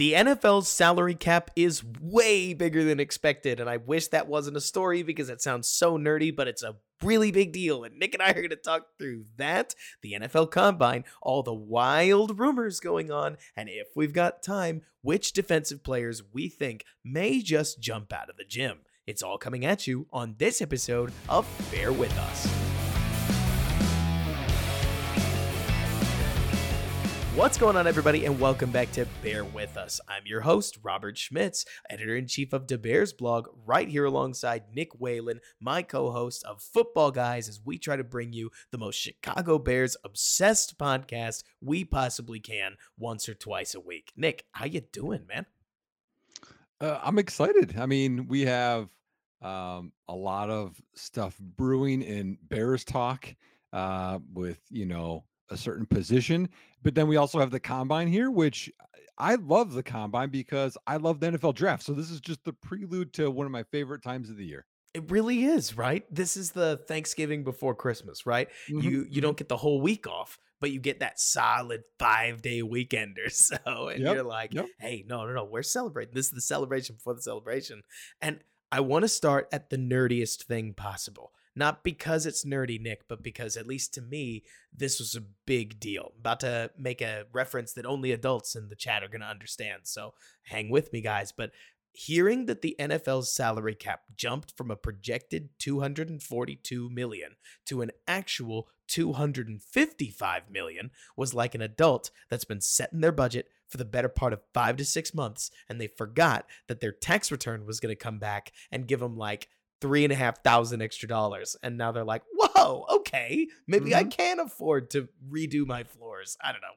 The NFL's salary cap is way bigger than expected, and I wish that wasn't a story because it sounds so nerdy, but it's a really big deal, and Nick and I are going to talk through that, the NFL Combine, all the wild rumors going on, and if we've got time, which defensive players we think may just jump out of the gym. It's all coming at you on this episode of Bear With Us. What's going on, everybody, and welcome back to Bear With Us. I'm your host, Robert Schmitz, editor-in-chief of Da Bears blog, right here alongside Nick Whalen, my co-host of Football Guys, as we try to bring you the most Chicago Bears-obsessed podcast we possibly can once or twice a week. Nick, how you doing, man? I'm excited. I mean, we have a lot of stuff brewing in Bears talk with, you know, a certain position, but then we also have the combine here, which I love the combine because I love the NFL draft. So this is just the prelude to one of my favorite times of the year. It really is, right? This is the Thanksgiving before Christmas, right? Mm-hmm. You don't get the whole week off, but you get that solid 5-day weekend or so. And you're like, hey, no, we're celebrating. This is the celebration before the celebration. And I want to start at the nerdiest thing possible. Not because it's nerdy, Nick, but because, at least to me, this was a big deal. I'm about to make a reference that only adults in the chat are going to understand, so hang with me, guys. But hearing that the NFL's salary cap jumped from a projected $242 million to an actual $255 million was like an adult that's been setting their budget for the better part of 5 to 6 months, and they forgot that their tax return was going to come back and give them like $3,500 extra dollars. And now they're like, whoa, okay, maybe I can afford to redo my floors. I don't know,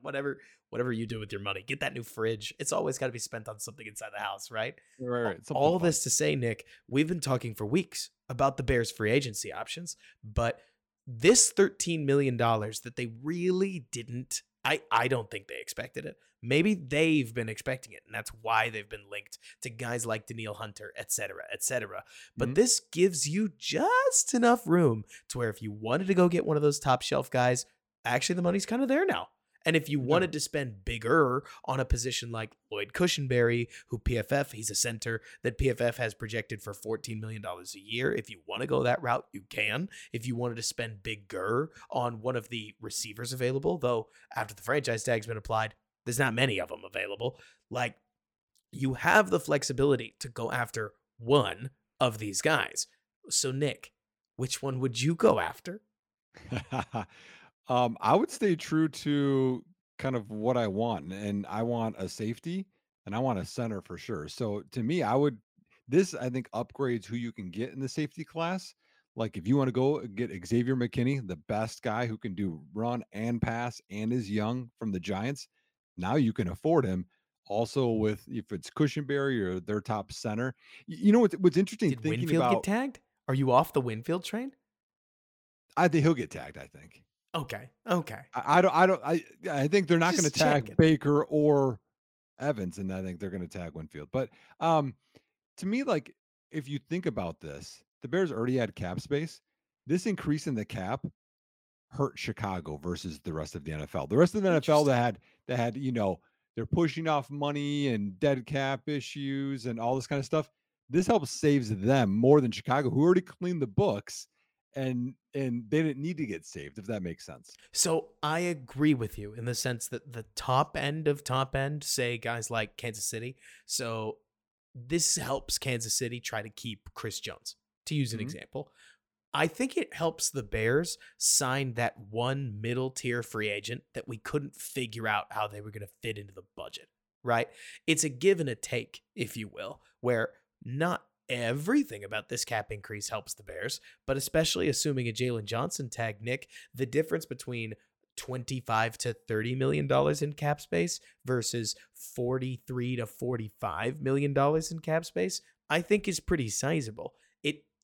whatever you do with your money, get that new fridge. It's always got to be spent on something inside the house, right? Right. All fun. This to say, Nick, we've been talking for weeks about the Bears free agency options, but this $13 million that they really didn't, I don't think they expected it. Maybe they've been expecting it, and that's why they've been linked to guys like Daniel Hunter, et cetera, et cetera. But this gives you just enough room to where if you wanted to go get one of those top shelf guys, actually the money's kind of there now. And if you wanted to spend bigger on a position like Lloyd Cushenberry, who PFF, he's a center that PFF has projected for $14 million a year. If you want to go that route, you can. If you wanted to spend bigger on one of the receivers available, though after the franchise tag's been applied, there's not many of them available. Like, you have the flexibility to go after one of these guys. So, Nick, which one would you go after? I would stay true to kind of what I want. And I want a safety and I want a center for sure. So, to me, I think upgrades who you can get in the safety class. Like, if you want to go get Xavier McKinney, the best guy who can do run and pass and is young from the Giants, now you can afford him. Also, with if it's Cushenberry or their top center, you know what's interesting. Did thinking Winfield about, get tagged? Are you off the Winfield train? I think he'll get tagged. I think. Okay. I think they're not going to tag Baker or Evans, and I think they're going to tag Winfield. But to me, like, if you think about this, the Bears already had cap space. This increase in the cap hurt Chicago versus the rest of the NFL. The rest of the NFL that had, you know, they're pushing off money and dead cap issues and all this kind of stuff. This helps saves them more than Chicago, who already cleaned the books and they didn't need to get saved, if that makes sense. So I agree with you in the sense that the top end, say guys like Kansas City. So this helps Kansas City try to keep Chris Jones, to use an example. I think it helps the Bears sign that one middle tier free agent that we couldn't figure out how they were going to fit into the budget, right? It's a give and a take, if you will, where not everything about this cap increase helps the Bears, but especially assuming a Jaylen Johnson tag, Nick, the difference between $25 to $30 million in cap space versus $43 to $45 million in cap space, I think is pretty sizable.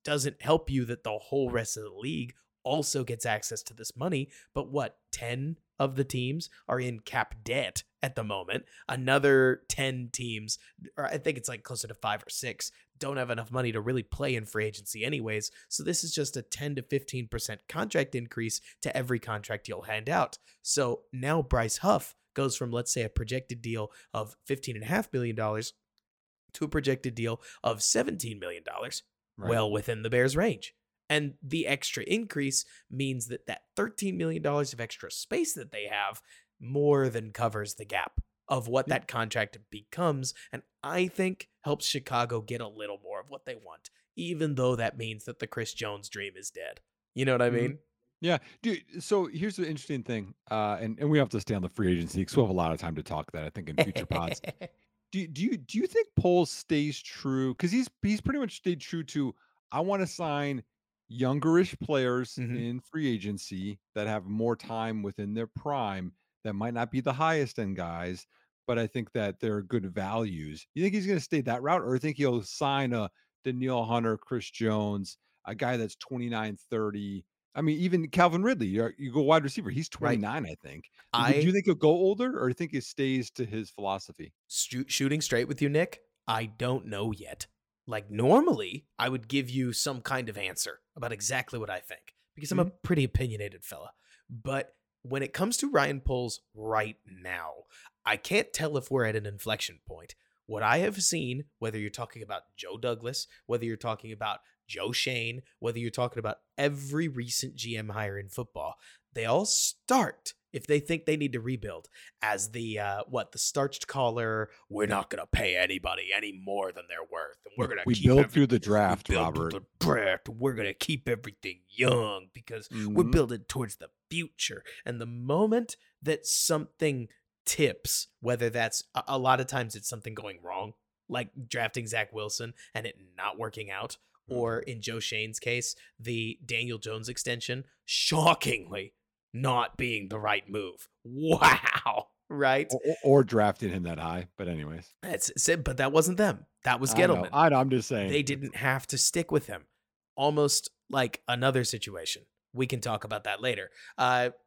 Doesn't help you that the whole rest of the league also gets access to this money, but 10 of the teams are in cap debt at the moment. Another 10 teams, or I think it's like closer to 5 or 6, don't have enough money to really play in free agency anyways. So this is just a 10 to 15% contract increase to every contract you'll hand out. So now Bryce Huff goes from, let's say, a projected deal of $15.5 million to a projected deal of $17 million, right, well within the Bears' range. And the extra increase means that that $13 million of extra space that they have more than covers the gap of what that contract becomes, and I think helps Chicago get a little more of what they want, even though that means that the Chris Jones dream is dead. You know what I mean? Yeah. Dude, so here's the interesting thing, and we have to stay on the free agency because we'll have a lot of time to talk that, I think, in future pods. Do you think Poles stays true? Because he's pretty much stayed true to, I want to sign youngerish players in free agency that have more time within their prime that might not be the highest end guys, but I think that they're good values. You think he's going to stay that route, or you think he'll sign a Daniel Hunter, Chris Jones, a guy that's 29, 30? I mean, even Calvin Ridley, you go wide receiver. He's 29, right, I think. Do you think he'll go older, or do you think he stays to his philosophy? Shooting straight with you, Nick, I don't know yet. Like, normally, I would give you some kind of answer about exactly what I think, because I'm a pretty opinionated fella. But when it comes to Ryan Poles right now, I can't tell if we're at an inflection point. What I have seen, whether you're talking about Joe Douglas, whether you're talking about Joe Shane, whether you're talking about every recent GM hire in football, they all start, if they think they need to rebuild, as the starched collar, we're not going to pay anybody any more than they're worth. And we're going to build through the draft, Robert. We're going to keep everything young because we're building towards the future. And the moment that something tips, whether that's a lot of times it's something going wrong, like drafting Zach Wilson and it not working out, or in Joe Shane's case, the Daniel Jones extension, shockingly not being the right move. Wow. Right. Or drafting him that high. But anyways, but that wasn't them. That was Gettleman. I know. I'm just saying they didn't have to stick with him. Almost like another situation. We can talk about that later,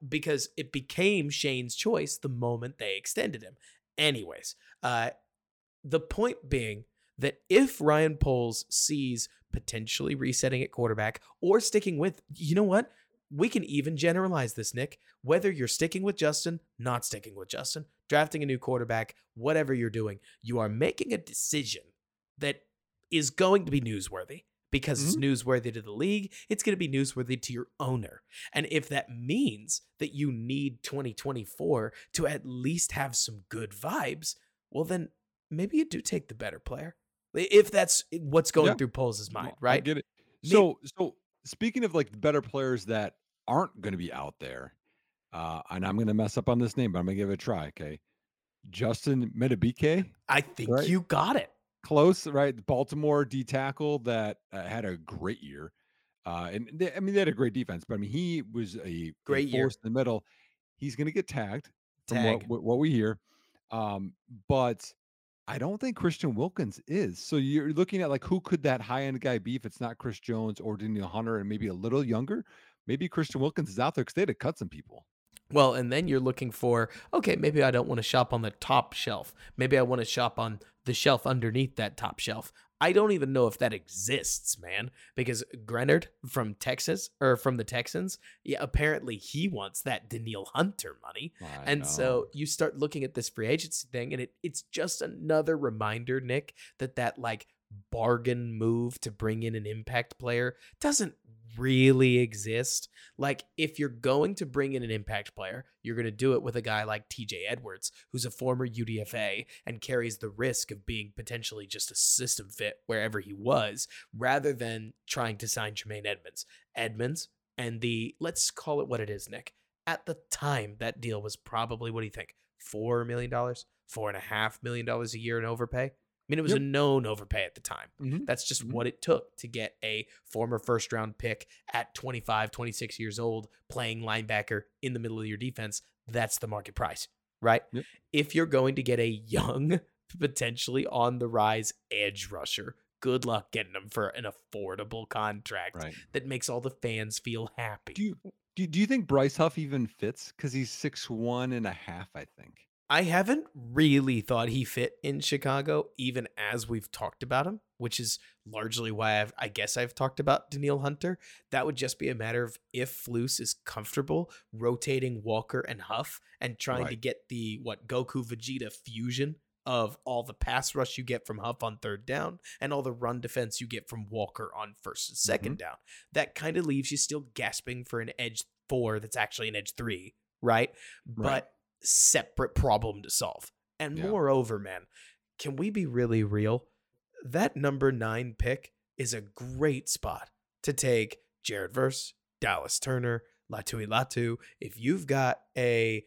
because it became Shane's choice the moment they extended him. Anyways, the point being that if Ryan Poles sees potentially resetting at quarterback or sticking with, you know what? We can even generalize this, Nick. Whether you're sticking with Justin, not sticking with Justin, drafting a new quarterback, whatever you're doing, you are making a decision that is going to be newsworthy. Because it's newsworthy to the league, it's going to be newsworthy to your owner. And if that means that you need 2024 to at least have some good vibes, well, then maybe you do take the better player. If that's what's going through Poles' mind, right? I get it. So speaking of like better players that aren't going to be out there, and I'm going to mess up on this name, but I'm going to give it a try, okay? Justin Medibike? I think you got it. Close, right? Baltimore D tackle that had a great year. They had a great defense, but I mean, he was a great year in the middle. He's going to get tagged. From what we hear. But I don't think Christian Wilkins is. So you're looking at like, who could that high end guy be if it's not Chris Jones or Daniel Hunter, and maybe a little younger? Maybe Christian Wilkins is out there because they had to cut some people. Well, and then you're looking for, okay, maybe I don't want to shop on the top shelf. Maybe I want to shop on the shelf underneath that top shelf. I don't even know if that exists, man, because Grenard from the Texans, apparently he wants that Daniel Hunter money. So you start looking at this free agency thing, and it's just another reminder, Nick, that like bargain move to bring in an impact player doesn't really exist. Like, if you're going to bring in an impact player, you're going to do it with a guy like TJ Edwards, who's a former UDFA and carries the risk of being potentially just a system fit wherever he was, rather than trying to sign Jermaine Edmonds, and let's call it what it is, Nick. At the time, that deal was probably, what do you think, $4 million, $4.5 million a year in overpay? I mean, it was a known overpay at the time. That's just what it took to get a former first-round pick at 25, 26 years old playing linebacker in the middle of your defense. That's the market price, right? Yep. If you're going to get a young, potentially on-the-rise edge rusher, good luck getting them for an affordable contract that makes all the fans feel happy. Do you think Bryce Huff even fits? Because he's 6'1.5", I think. I haven't really thought he fit in Chicago, even as we've talked about him, which is largely why I've talked about Daniel Hunter. That would just be a matter of if Flus is comfortable rotating Walker and Huff and trying to get the Goku Vegeta fusion of all the pass rush you get from Huff on third down and all the run defense you get from Walker on first and second down. That kind of leaves you still gasping for an edge 4 that's actually an edge 3, right? But separate problem to solve. And moreover, man, can we be really real? That number 9 pick is a great spot to take Jared Verse, Dallas Turner, Latu Ilatu. If you've got a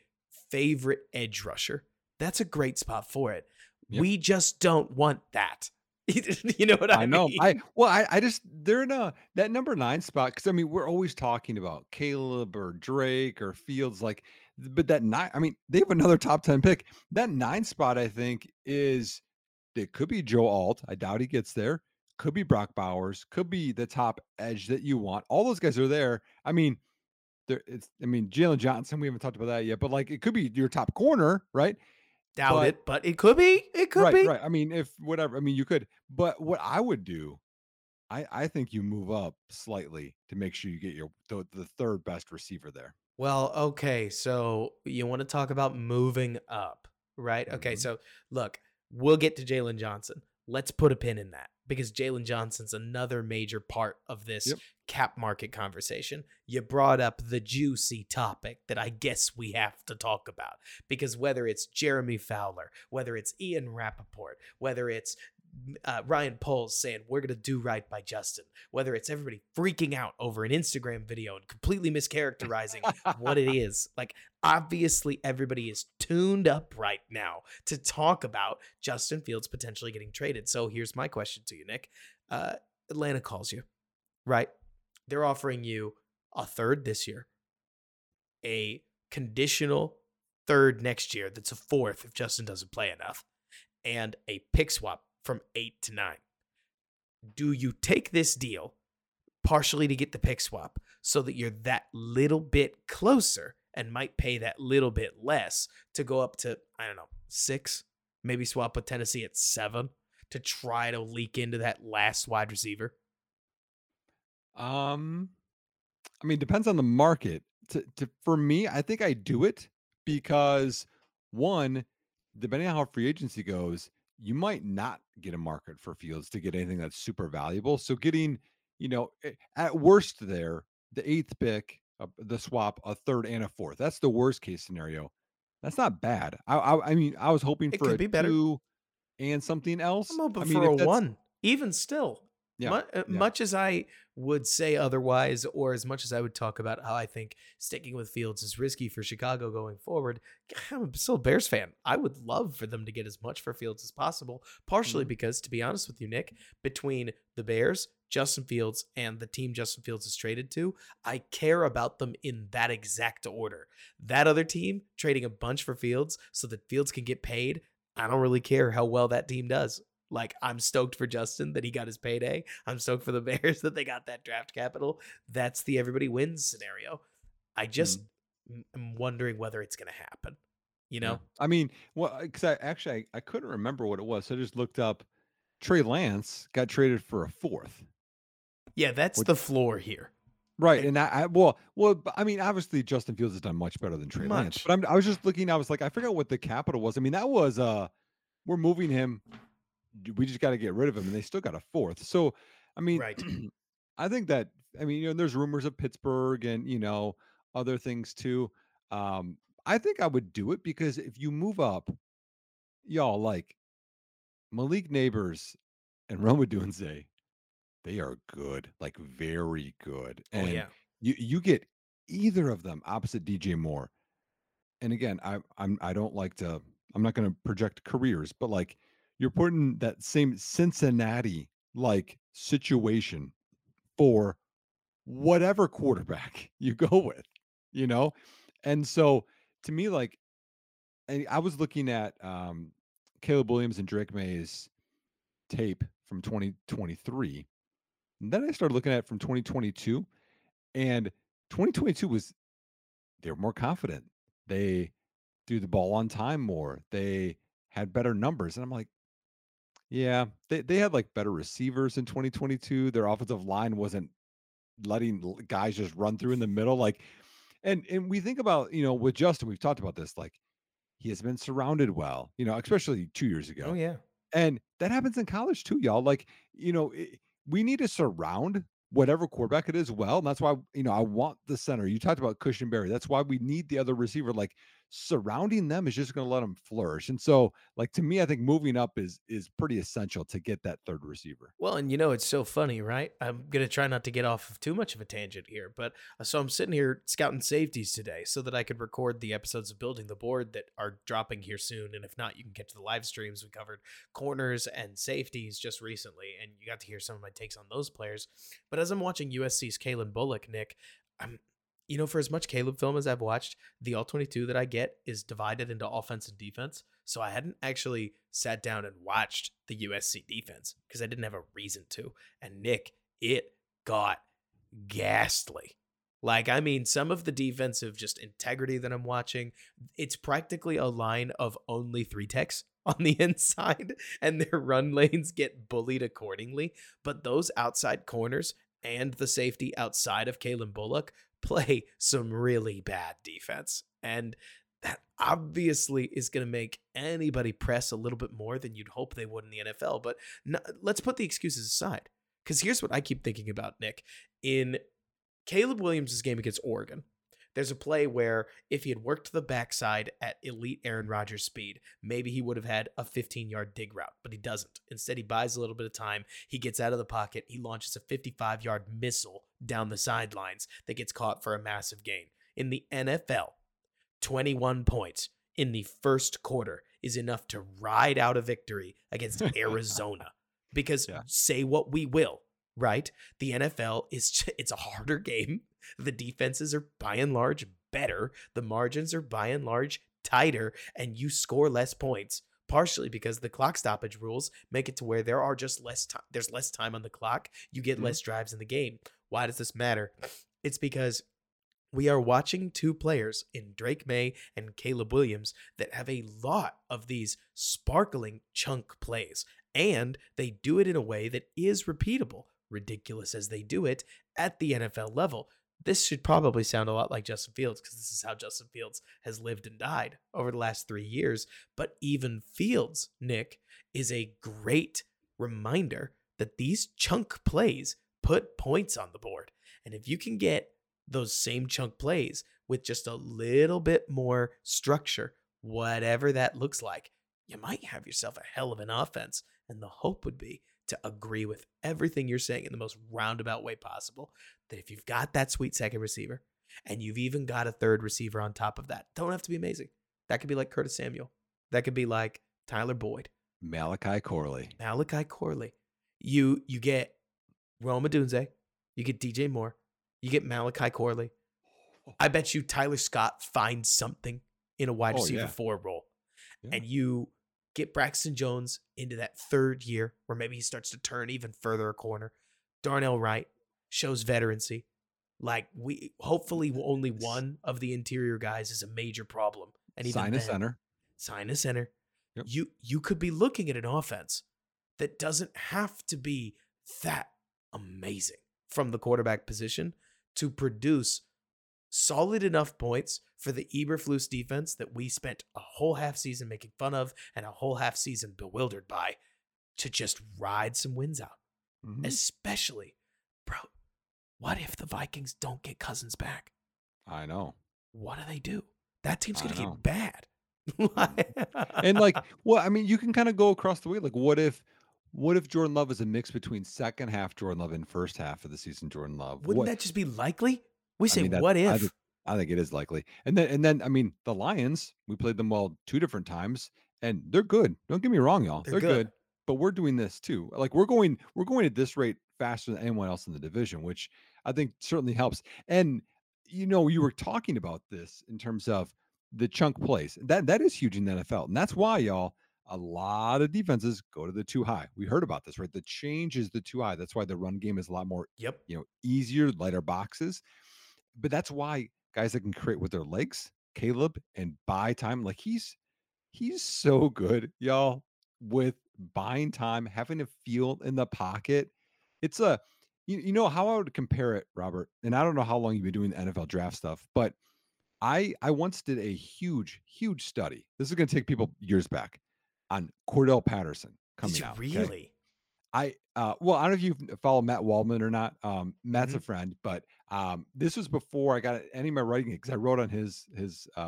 favorite edge rusher, that's a great spot for it. We just don't want that. You know what I mean? I just they're in that number 9 spot, because I mean, we're always talking about Caleb or Drake or Fields, but that 9, I mean, they have another top 10 pick. That 9 spot, I think, is it could be Joe Alt. I doubt he gets there. Could be Brock Bowers. Could be the top edge that you want. All those guys are there. I mean, Jaylen Johnson, we haven't talked about that yet, but it could be your top corner, right? Doubt it, but it could be. It could be. Right. I mean, you could. But what I would do, I think you move up slightly to make sure you get the third best receiver there. Well, okay. So you want to talk about moving up, right? Mm-hmm. Okay. So look, we'll get to Jaylen Johnson. Let's put a pin in that, because Jaylen Johnson's another major part of this cap market conversation. You brought up the juicy topic that I guess we have to talk about, because whether it's Jeremy Fowler, whether it's Ian Rappaport, whether it's Ryan Poles saying we're going to do right by Justin, whether it's everybody freaking out over an Instagram video and completely mischaracterizing what it is. Obviously everybody is tuned up right now to talk about Justin Fields potentially getting traded. So here's my question to you, Nick. Atlanta calls you, right? They're offering you a third this year, a conditional third next year. That's a fourth if Justin doesn't play enough, and a pick swap from 8 to 9. Do you take this deal partially to get the pick swap so that you're that little bit closer and might pay that little bit less to go up to, 6, maybe swap with Tennessee at 7 to try to leak into that last wide receiver? Depends on the market. For me, I think I do it because, one, depending on how free agency goes, you might not get a market for Fields to get anything that's super valuable. So getting, at worst there, the 8th pick, the swap, a 3rd and a 4th. That's the worst case scenario. That's not bad. I was hoping for a 2 and something else. I'm hoping for a 1, even still. Yeah, much as I would say otherwise, or as much as I would talk about how I think sticking with Fields is risky for Chicago going forward, I'm still a Bears fan. I would love for them to get as much for Fields as possible, partially because, to be honest with you, Nick, between the Bears, Justin Fields, and the team Justin Fields is traded to, I care about them in that exact order. That other team trading a bunch for Fields so that Fields can get paid, I don't really care how well that team does. I'm stoked for Justin that he got his payday. I'm stoked for the Bears that they got that draft capital. That's the everybody wins scenario. I just am wondering whether it's going to happen, because I couldn't remember what it was. So I just looked up Trey Lance got traded for a 4th. Yeah, that's the floor here. Right. And obviously Justin Fields has done much better than Trey Lance. But I was just looking, I forgot what the capital was. That was, we're moving him. We just got to get rid of him, and they still got a 4th. So, right. I think that, there's rumors of Pittsburgh and, other things too. I think I would do it because if you move up, y'all, Malik Neighbors and Rome Odunze, they are good, very good. And you get either of them opposite DJ Moore. And again, I'm not going to project careers, but you're putting that same Cincinnati situation for whatever quarterback you go with, And so to me, I was looking at Caleb Williams and Drake Maye's tape from 2023. And then I started looking at it from 2022, and 2022 they were more confident. They threw the ball on time more. They had better numbers. And I'm like, yeah, they had like better receivers in 2022. Their offensive line wasn't letting guys just run through in the middle. Like, and we think about, you know, with Justin, we've talked about this, like he has been surrounded well, you know, especially 2 years ago. Oh yeah. And that happens in college too, y'all. Like, you know, we need to surround whatever quarterback it is well. And that's why, you know, I want the center. You talked about Cushenberry. That's why we need the other receiver. Like, surrounding them is just going to let them flourish. And so, like, to me, I think moving up is pretty essential to get that third receiver. Well, and you know, it's so funny, right? I'm going to try not to get off of too much of a tangent here, but so I'm sitting here scouting safeties today so that I could record the episodes of Building the Board that are dropping here soon. And if not, you can get to the live streams. We covered corners and safeties just recently, and you got to hear some of my takes on those players. But as I'm watching USC's Calen Bullock, Nick, you know, for as much Caleb film as I've watched, the All-22 that I get is divided into offense and defense. So I hadn't actually sat down and watched the USC defense because I didn't have a reason to. And Nick, it got ghastly. Like, I mean, some of the defensive just integrity that I'm watching, it's practically a line of only three techs on the inside, and their run lanes get bullied accordingly. But those outside corners and the safety outside of Calen Bullock play some really bad defense. And that obviously is going to make anybody press a little bit more than you'd hope they would in the NFL. But no, let's put the excuses aside, because here's what I keep thinking about, Nick. In Caleb Williams' game against Oregon, there's a play where if he had worked the backside at elite Aaron Rodgers speed, maybe he would have had a 15-yard dig route, but he doesn't. Instead, he buys a little bit of time. He gets out of the pocket. He launches a 55-yard missile down the sidelines that gets caught for a massive gain. In the NFL, 21 points in the first quarter is enough to ride out a victory against Arizona. Because say what we will, right? The NFL it's a harder game. The defenses are by and large better. The margins are by and large tighter, and you score less points, partially because the clock stoppage rules make it to where there are just less time. There's less time on the clock. You get less drives in the game. Why does this matter? It's because we are watching two players in Drake Maye and Caleb Williams that have a lot of these sparkling chunk plays, and they do it in a way that is repeatable, ridiculous as they do it at the NFL level. This should probably sound a lot like Justin Fields, because this is how Justin Fields has lived and died over the last 3 years. But even Fields, Nick, is a great reminder that these chunk plays put points on the board. And if you can get those same chunk plays with just a little bit more structure, whatever that looks like, you might have yourself a hell of an offense. And the hope would be to agree with everything you're saying in the most roundabout way possible, that if you've got that sweet second receiver and you've even got a third receiver on top of that, don't have to be amazing. That could be like Curtis Samuel. That could be like Tyler Boyd. Malachi Corley. You get Rome Odunze. You get DJ Moore. You get Malachi Corley. I bet you Tyler Scott finds something in a wide receiver four role. Yeah. And you get Braxton Jones into that third year where maybe he starts to turn even further a corner. Darnell Wright shows veterancy. Like, we hopefully only one of the interior guys is a major problem. And even Sign a center. Yep. You could be looking at an offense that doesn't have to be that amazing from the quarterback position to produce solid enough points for the Eberflus defense that we spent a whole half season making fun of and a whole half season bewildered by, to just ride some wins out. Mm-hmm. Especially, bro, what if the Vikings don't get Cousins back? I know. What do they do? That team's going to get bad. And like, well, I mean, you can kind of go across the way. Like, what if Jordan Love is a mix between second half Jordan Love and first half of the season Jordan Love? Wouldn't that just be likely? We say, I mean, what if? I think it is likely. And then, I mean, the Lions, we played them well two different times, and they're good. Don't get me wrong, y'all. They're good. But we're doing this too. Like, we're going at this rate faster than anyone else in the division, which I think certainly helps. And, you know, you were talking about this in terms of the chunk plays. That is huge in the NFL. And that's why, y'all, a lot of defenses go to the too high. We heard about this, right? The change is the too high. That's why the run game is a lot more, easier, lighter boxes. But that's why guys that can create with their legs Caleb and buy time. Like he's so good, y'all, with buying time, having to feel in the pocket. It's a, you know how I would compare it, Robert, and I don't know how long you've been doing the NFL draft stuff, but I once did a huge study. This is going to take people years back on Cordell Patterson coming out. Really? Okay? Well, I don't know if you follow Matt Waldman or not. Matt's a friend, but this was before I got any of my writing because I wrote on his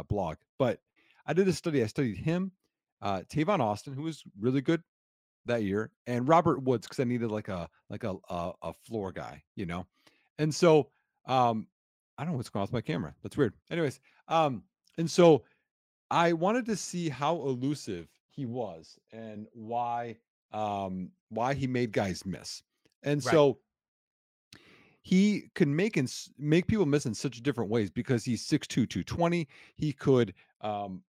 blog. But I did a study. I studied him, Tavon Austin, who was really good that year, and Robert Woods, because I needed like a floor guy, you know. And so I don't know what's going on with my camera. That's weird. Anyways, and so I wanted to see how elusive he was and why he made guys miss. And right. So he could make people miss in such different ways because he's 6'2", 220. He could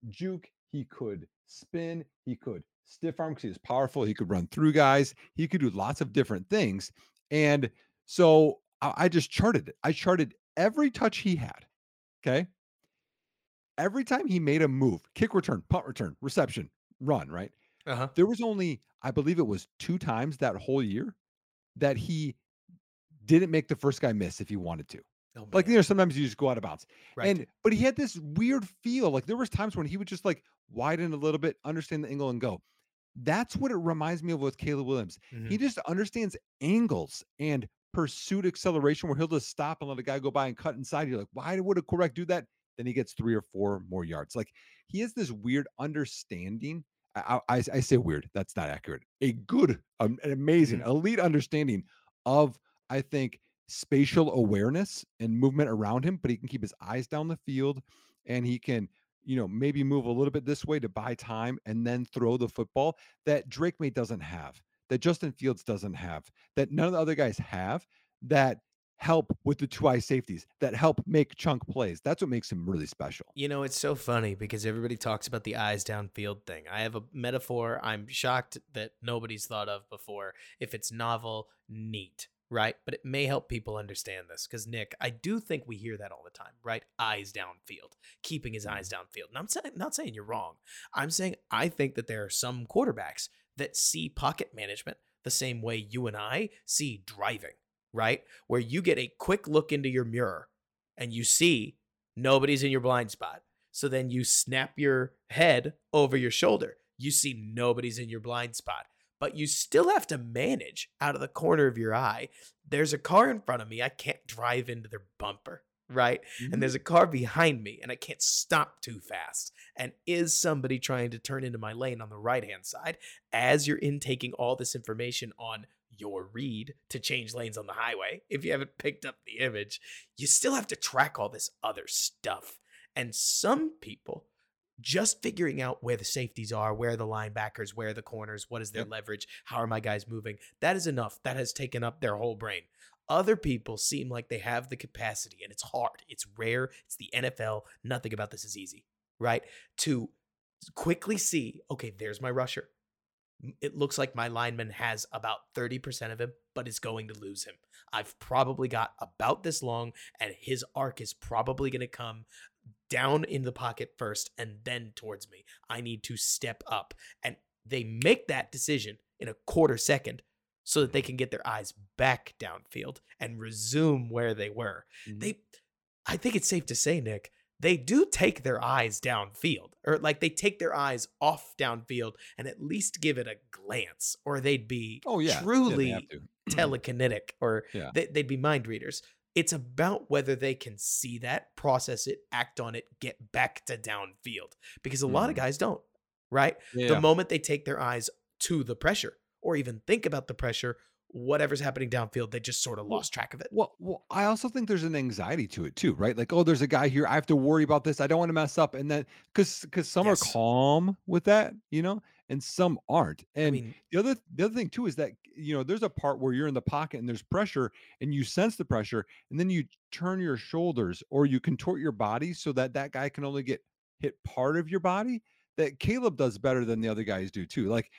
juke, he could spin, he could stiff arm because he was powerful. He could run through guys. He could do lots of different things. And so I just charted it. I charted every touch he had. Okay. Every time he made a move, kick return, punt return, reception, run, right? Uh-huh. There was only, I believe it was 2 times that whole year that he didn't make the first guy miss if he wanted to. Oh, like, you know, sometimes you just go out of bounds. Right. But he had this weird feel. Like there was times when he would just like widen a little bit, understand the angle and go. That's what it reminds me of with Caleb Williams. Mm-hmm. He just understands angles and pursuit acceleration where he'll just stop and let a guy go by and cut inside. You're like, why would a quarterback do that? Then he gets 3 or 4 more yards. Like he has this weird understanding. I say weird. That's not accurate. A good, an amazing, elite understanding of, I think, spatial awareness and movement around him, but he can keep his eyes down the field and he can, you know, maybe move a little bit this way to buy time and then throw the football that Drake Maye doesn't have, that Justin Fields doesn't have, that none of the other guys have, that help with the 2-eye safeties, that help make chunk plays. That's what makes him really special. You know, it's so funny because everybody talks about the eyes downfield thing. I have a metaphor I'm shocked that nobody's thought of before. If it's novel, neat, right? But it may help people understand this because, Nick, I do think we hear that all the time, right? Eyes downfield, keeping his eyes downfield. And I'm not saying you're wrong. I'm saying I think that there are some quarterbacks that see pocket management the same way you and I see driving. Right? Where you get a quick look into your mirror and you see nobody's in your blind spot. So then you snap your head over your shoulder. You see nobody's in your blind spot, but you still have to manage out of the corner of your eye. There's a car in front of me. I can't drive into their bumper, right? Mm-hmm. And there's a car behind me and I can't stop too fast. And is somebody trying to turn into my lane on the right-hand side as you're intaking all this information on your read to change lanes on the highway? If you haven't picked up the image, you still have to track all this other stuff. And some people just figuring out where the safeties are, where the linebackers, where the corners, what is their leverage, how are my guys moving, that is enough. That has taken up their whole brain. Other people seem like they have the capacity, and it's hard, it's rare, it's the NFL. Nothing about this is easy, right? To quickly see, okay, there's my rusher. It looks like my lineman has about 30% of him, but is going to lose him. I've probably got about this long, and his arc is probably going to come down in the pocket first and then towards me. I need to step up. And they make that decision in a quarter second so that they can get their eyes back downfield and resume where they were. I think it's safe to say, Nick, they do take their eyes downfield, or like they take their eyes off downfield and at least give it a glance, or they'd be truly telekinetic, or they'd be mind readers. It's about whether they can see that, process it, act on it, get back to downfield, because a lot of guys don't, right? Yeah. The moment they take their eyes to the pressure or even think about the pressure, whatever's happening downfield, they just sort of lost track of it. Well, I also think there's an anxiety to it too, right? Like, oh, there's a guy here. I have to worry about this. I don't want to mess up. And then because some are calm with that, you know, and some aren't. And I mean, the other thing too, is that, you know, there's a part where you're in the pocket and there's pressure and you sense the pressure and then you turn your shoulders or you contort your body so that that guy can only get hit part of your body. That Caleb does better than the other guys do too. Like,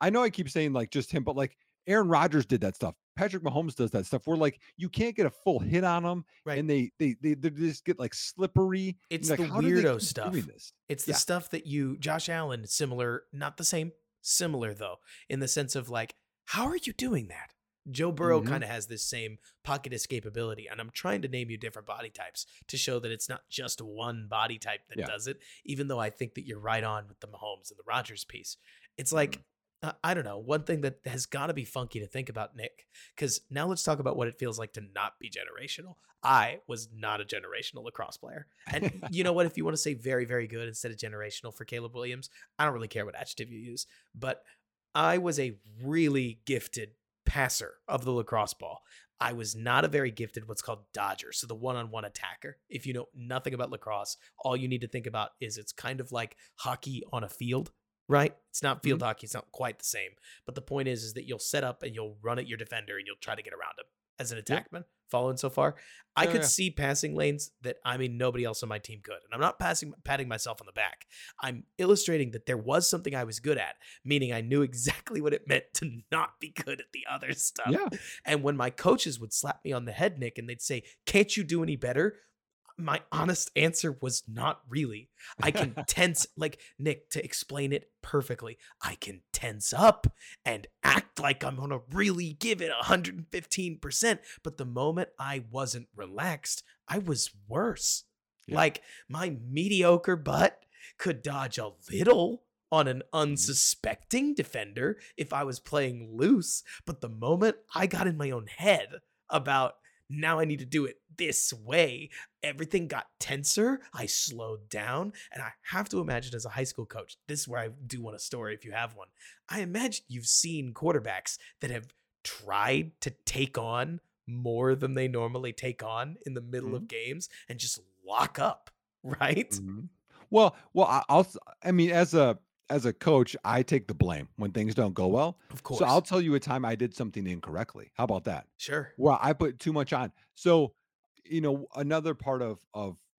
I know I keep saying like just him, but like, Aaron Rodgers did that stuff. Patrick Mahomes does that stuff. We're like, you can't get a full hit on them, right? And they just get like slippery. It's like, the weirdo stuff. It's the stuff that Josh Allen, similar, not the same, similar though, in the sense of like, how are you doing that? Joe Burrow kind of has this same pocket escapability, and I'm trying to name you different body types to show that it's not just one body type that does it, even though I think that you're right on with the Mahomes and the Rodgers piece. It's like, I don't know, one thing that has got to be funky to think about, Nick, because now let's talk about what it feels like to not be generational. I was not a generational lacrosse player. And you know what? If you want to say very, very good instead of generational for Caleb Williams, I don't really care what adjective you use, but I was a really gifted passer of the lacrosse ball. I was not a very gifted what's called dodger, so the one-on-one attacker. If you know nothing about lacrosse, all you need to think about is it's kind of like hockey on a field, right? It's not field hockey. It's not quite the same. But the point is that you'll set up and you'll run at your defender and you'll try to get around him as an attackman. Yep. Following so far? I could see passing lanes that, I mean, nobody else on my team could. And I'm not patting myself on the back. I'm illustrating that there was something I was good at, meaning I knew exactly what it meant to not be good at the other stuff. Yeah. And when my coaches would slap me on the head, Nick, and they'd say, can't you do any better? My honest answer was not really. I can tense, like Nick, to explain it perfectly. I can tense up and act like I'm going to really give it 115%. But the moment I wasn't relaxed, I was worse. Yeah. Like my mediocre butt could dodge a little on an unsuspecting defender if I was playing loose. But the moment I got in my own head about, now I need to do it this way, everything got tenser. I slowed down. And I have to imagine, as a high school coach, this is where I do want a story if you have one. I imagine you've seen quarterbacks that have tried to take on more than they normally take on in the middle of games and just lock up, right? Well, I mean, as a coach, I take the blame when things don't go well. Of course. So I'll tell you a time I did something incorrectly. How about that? Sure. Well, I put too much on. So, you know, another part of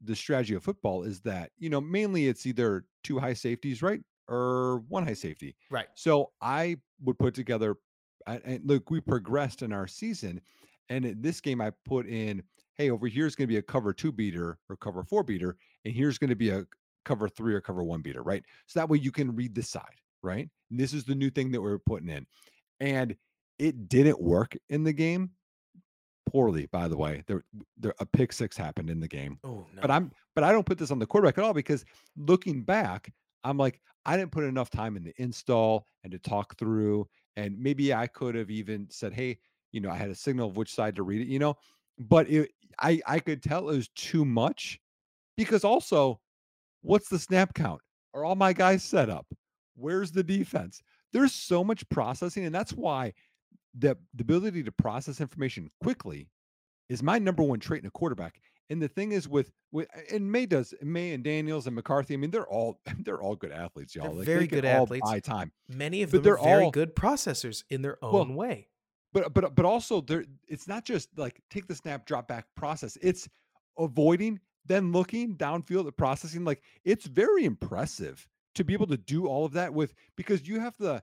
the strategy of football is that, you know, mainly it's either two high safeties, right? Or one high safety. Right. So I would put together, and look, we progressed in our season. And in this game, I put in, hey, over here is going to be a cover two beater or cover four beater. And here's going to be a cover three or cover one beater, right? So that way you can read the side, right? And this is the new thing that we're putting in. And it didn't work in the game poorly, by the way. There a pick six happened in the game. Oh, no. But I don't put this on the quarterback at all, because looking back, I'm like, I didn't put enough time in the install and to talk through. And maybe I could have even said, hey, you know, I had a signal of which side to read it, you know, but I could tell it was too much, because also, what's the snap count? Are all my guys set up? Where's the defense? There's so much processing, and that's why the ability to process information quickly is my number one trait in a quarterback. And the thing is with and Maye and Daniels and McCarthy, I mean, they're all good athletes, y'all. Like, very good athletes. Buy time. Many of them are very good processors in their own way. But also it's not just like take the snap, drop back, process. It's avoiding, then looking downfield at processing. Like, it's very impressive to be able to do all of that with, because you have the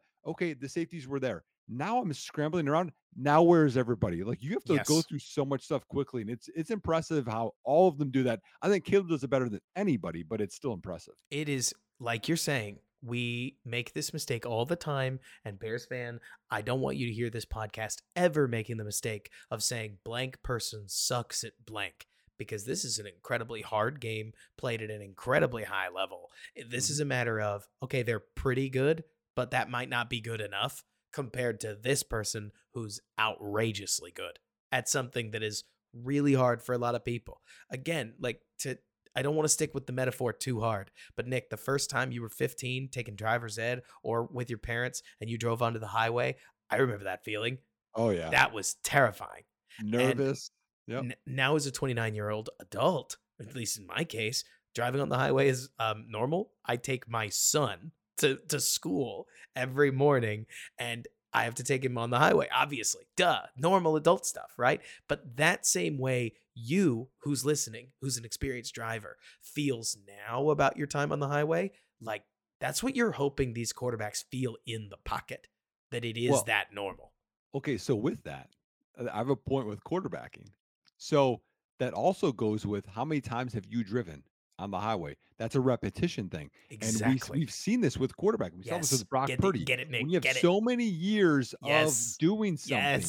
safeties were there. Now I'm scrambling around. Now where's everybody? Like, you have to go through so much stuff quickly. And it's impressive how all of them do that. I think Caleb does it better than anybody, but it's still impressive. It is, like you're saying, we make this mistake all the time. And Bears fan, I don't want you to hear this podcast ever making the mistake of saying blank person sucks at blank, because this is an incredibly hard game played at an incredibly high level. This is a matter of, okay, they're pretty good, but that might not be good enough compared to this person who's outrageously good at something that is really hard for a lot of people. Again, I don't want to stick with the metaphor too hard, but Nick, the first time you were 15 taking driver's ed or with your parents and you drove onto the highway, I remember that feeling. Oh yeah. That was terrifying. Nervous. Yep. Now as a 29-year-old adult, at least in my case, driving on the highway is normal. I take my son to school every morning, and I have to take him on the highway, obviously. Duh, normal adult stuff, right? But that same way you, who's listening, who's an experienced driver, feels now about your time on the highway, like that's what you're hoping these quarterbacks feel in the pocket, that it is that normal. Okay, so with that, I have a point with quarterbacking. So that also goes with how many times have you driven on the highway? That's a repetition thing. Exactly. And we've seen this with quarterback. We saw this with Brock Purdy. Get it, Nick. When you have so many years of doing something,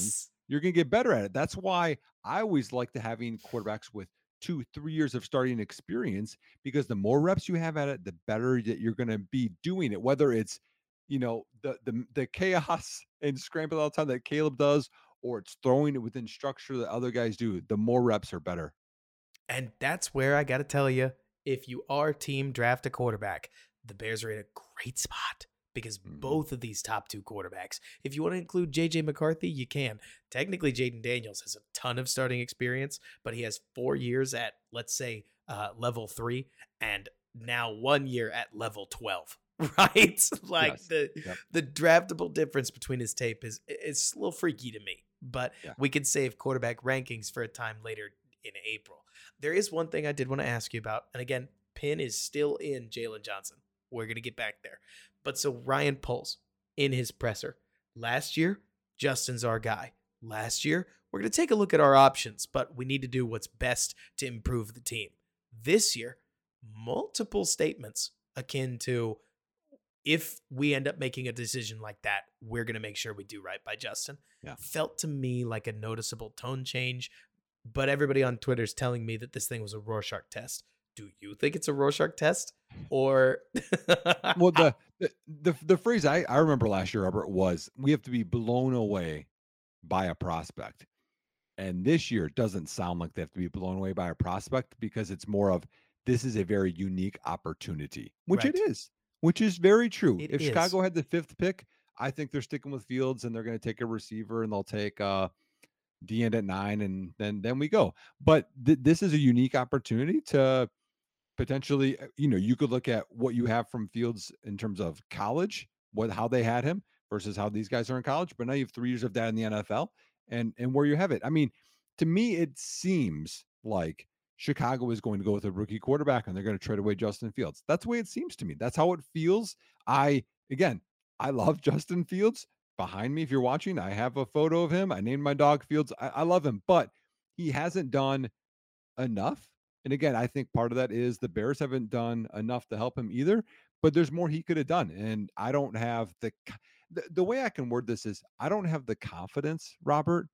you're going to get better at it. That's why I always like to having quarterbacks with 2-3 years of starting experience, because the more reps you have at it, the better that you're going to be doing it, whether it's, you know, the chaos and scramble all the time that Caleb does, or it's throwing it within structure that other guys do. The more reps are better. And that's where I got to tell you, if you are team draft a quarterback, the Bears are in a great spot, because both of these top two quarterbacks, if you want to include JJ McCarthy, you can. Technically, Jayden Daniels has a ton of starting experience, but he has 4 years at, let's say, level 3, and now 1 year at level 12. Right? Like the draftable difference between his tape is a little freaky to me, but we could save quarterback rankings for a time later in April. There is one thing I did want to ask you about. And again, Penn is still in Jaylen Johnson. We're going to get back there. But so Ryan Poles in his presser last year, Justin's our guy. Last year, we're going to take a look at our options, but we need to do what's best to improve the team. This year, multiple statements akin to, if we end up making a decision like that, we're going to make sure we do right by Justin. Yeah. Felt to me like a noticeable tone change, but everybody on Twitter is telling me that this thing was a Rorschach test. Do you think it's a Rorschach test? Or well, the phrase I remember last year, Robert, was we have to be blown away by a prospect. And this year it doesn't sound like they have to be blown away by a prospect, because it's more of, this is a very unique opportunity, which it is. Which is very true. If Chicago had the 5th pick, I think they're sticking with Fields, and they're going to take a receiver, and they'll take D end at 9, and then we go. But this is a unique opportunity to potentially, you know, you could look at what you have from Fields in terms of college, how they had him versus how these guys are in college. But now you have 3 years of that in the NFL, and where you have it. I mean, to me, it seems like Chicago is going to go with a rookie quarterback, and they're going to trade away Justin Fields. That's the way it seems to me. That's how it feels. I love Justin Fields. Behind me, if you're watching, I have a photo of him. I named my dog Fields. I love him, but he hasn't done enough. And again, I think part of that is the Bears haven't done enough to help him either, but there's more he could have done. And I don't have the way I can word this is, I don't have the confidence, Robert,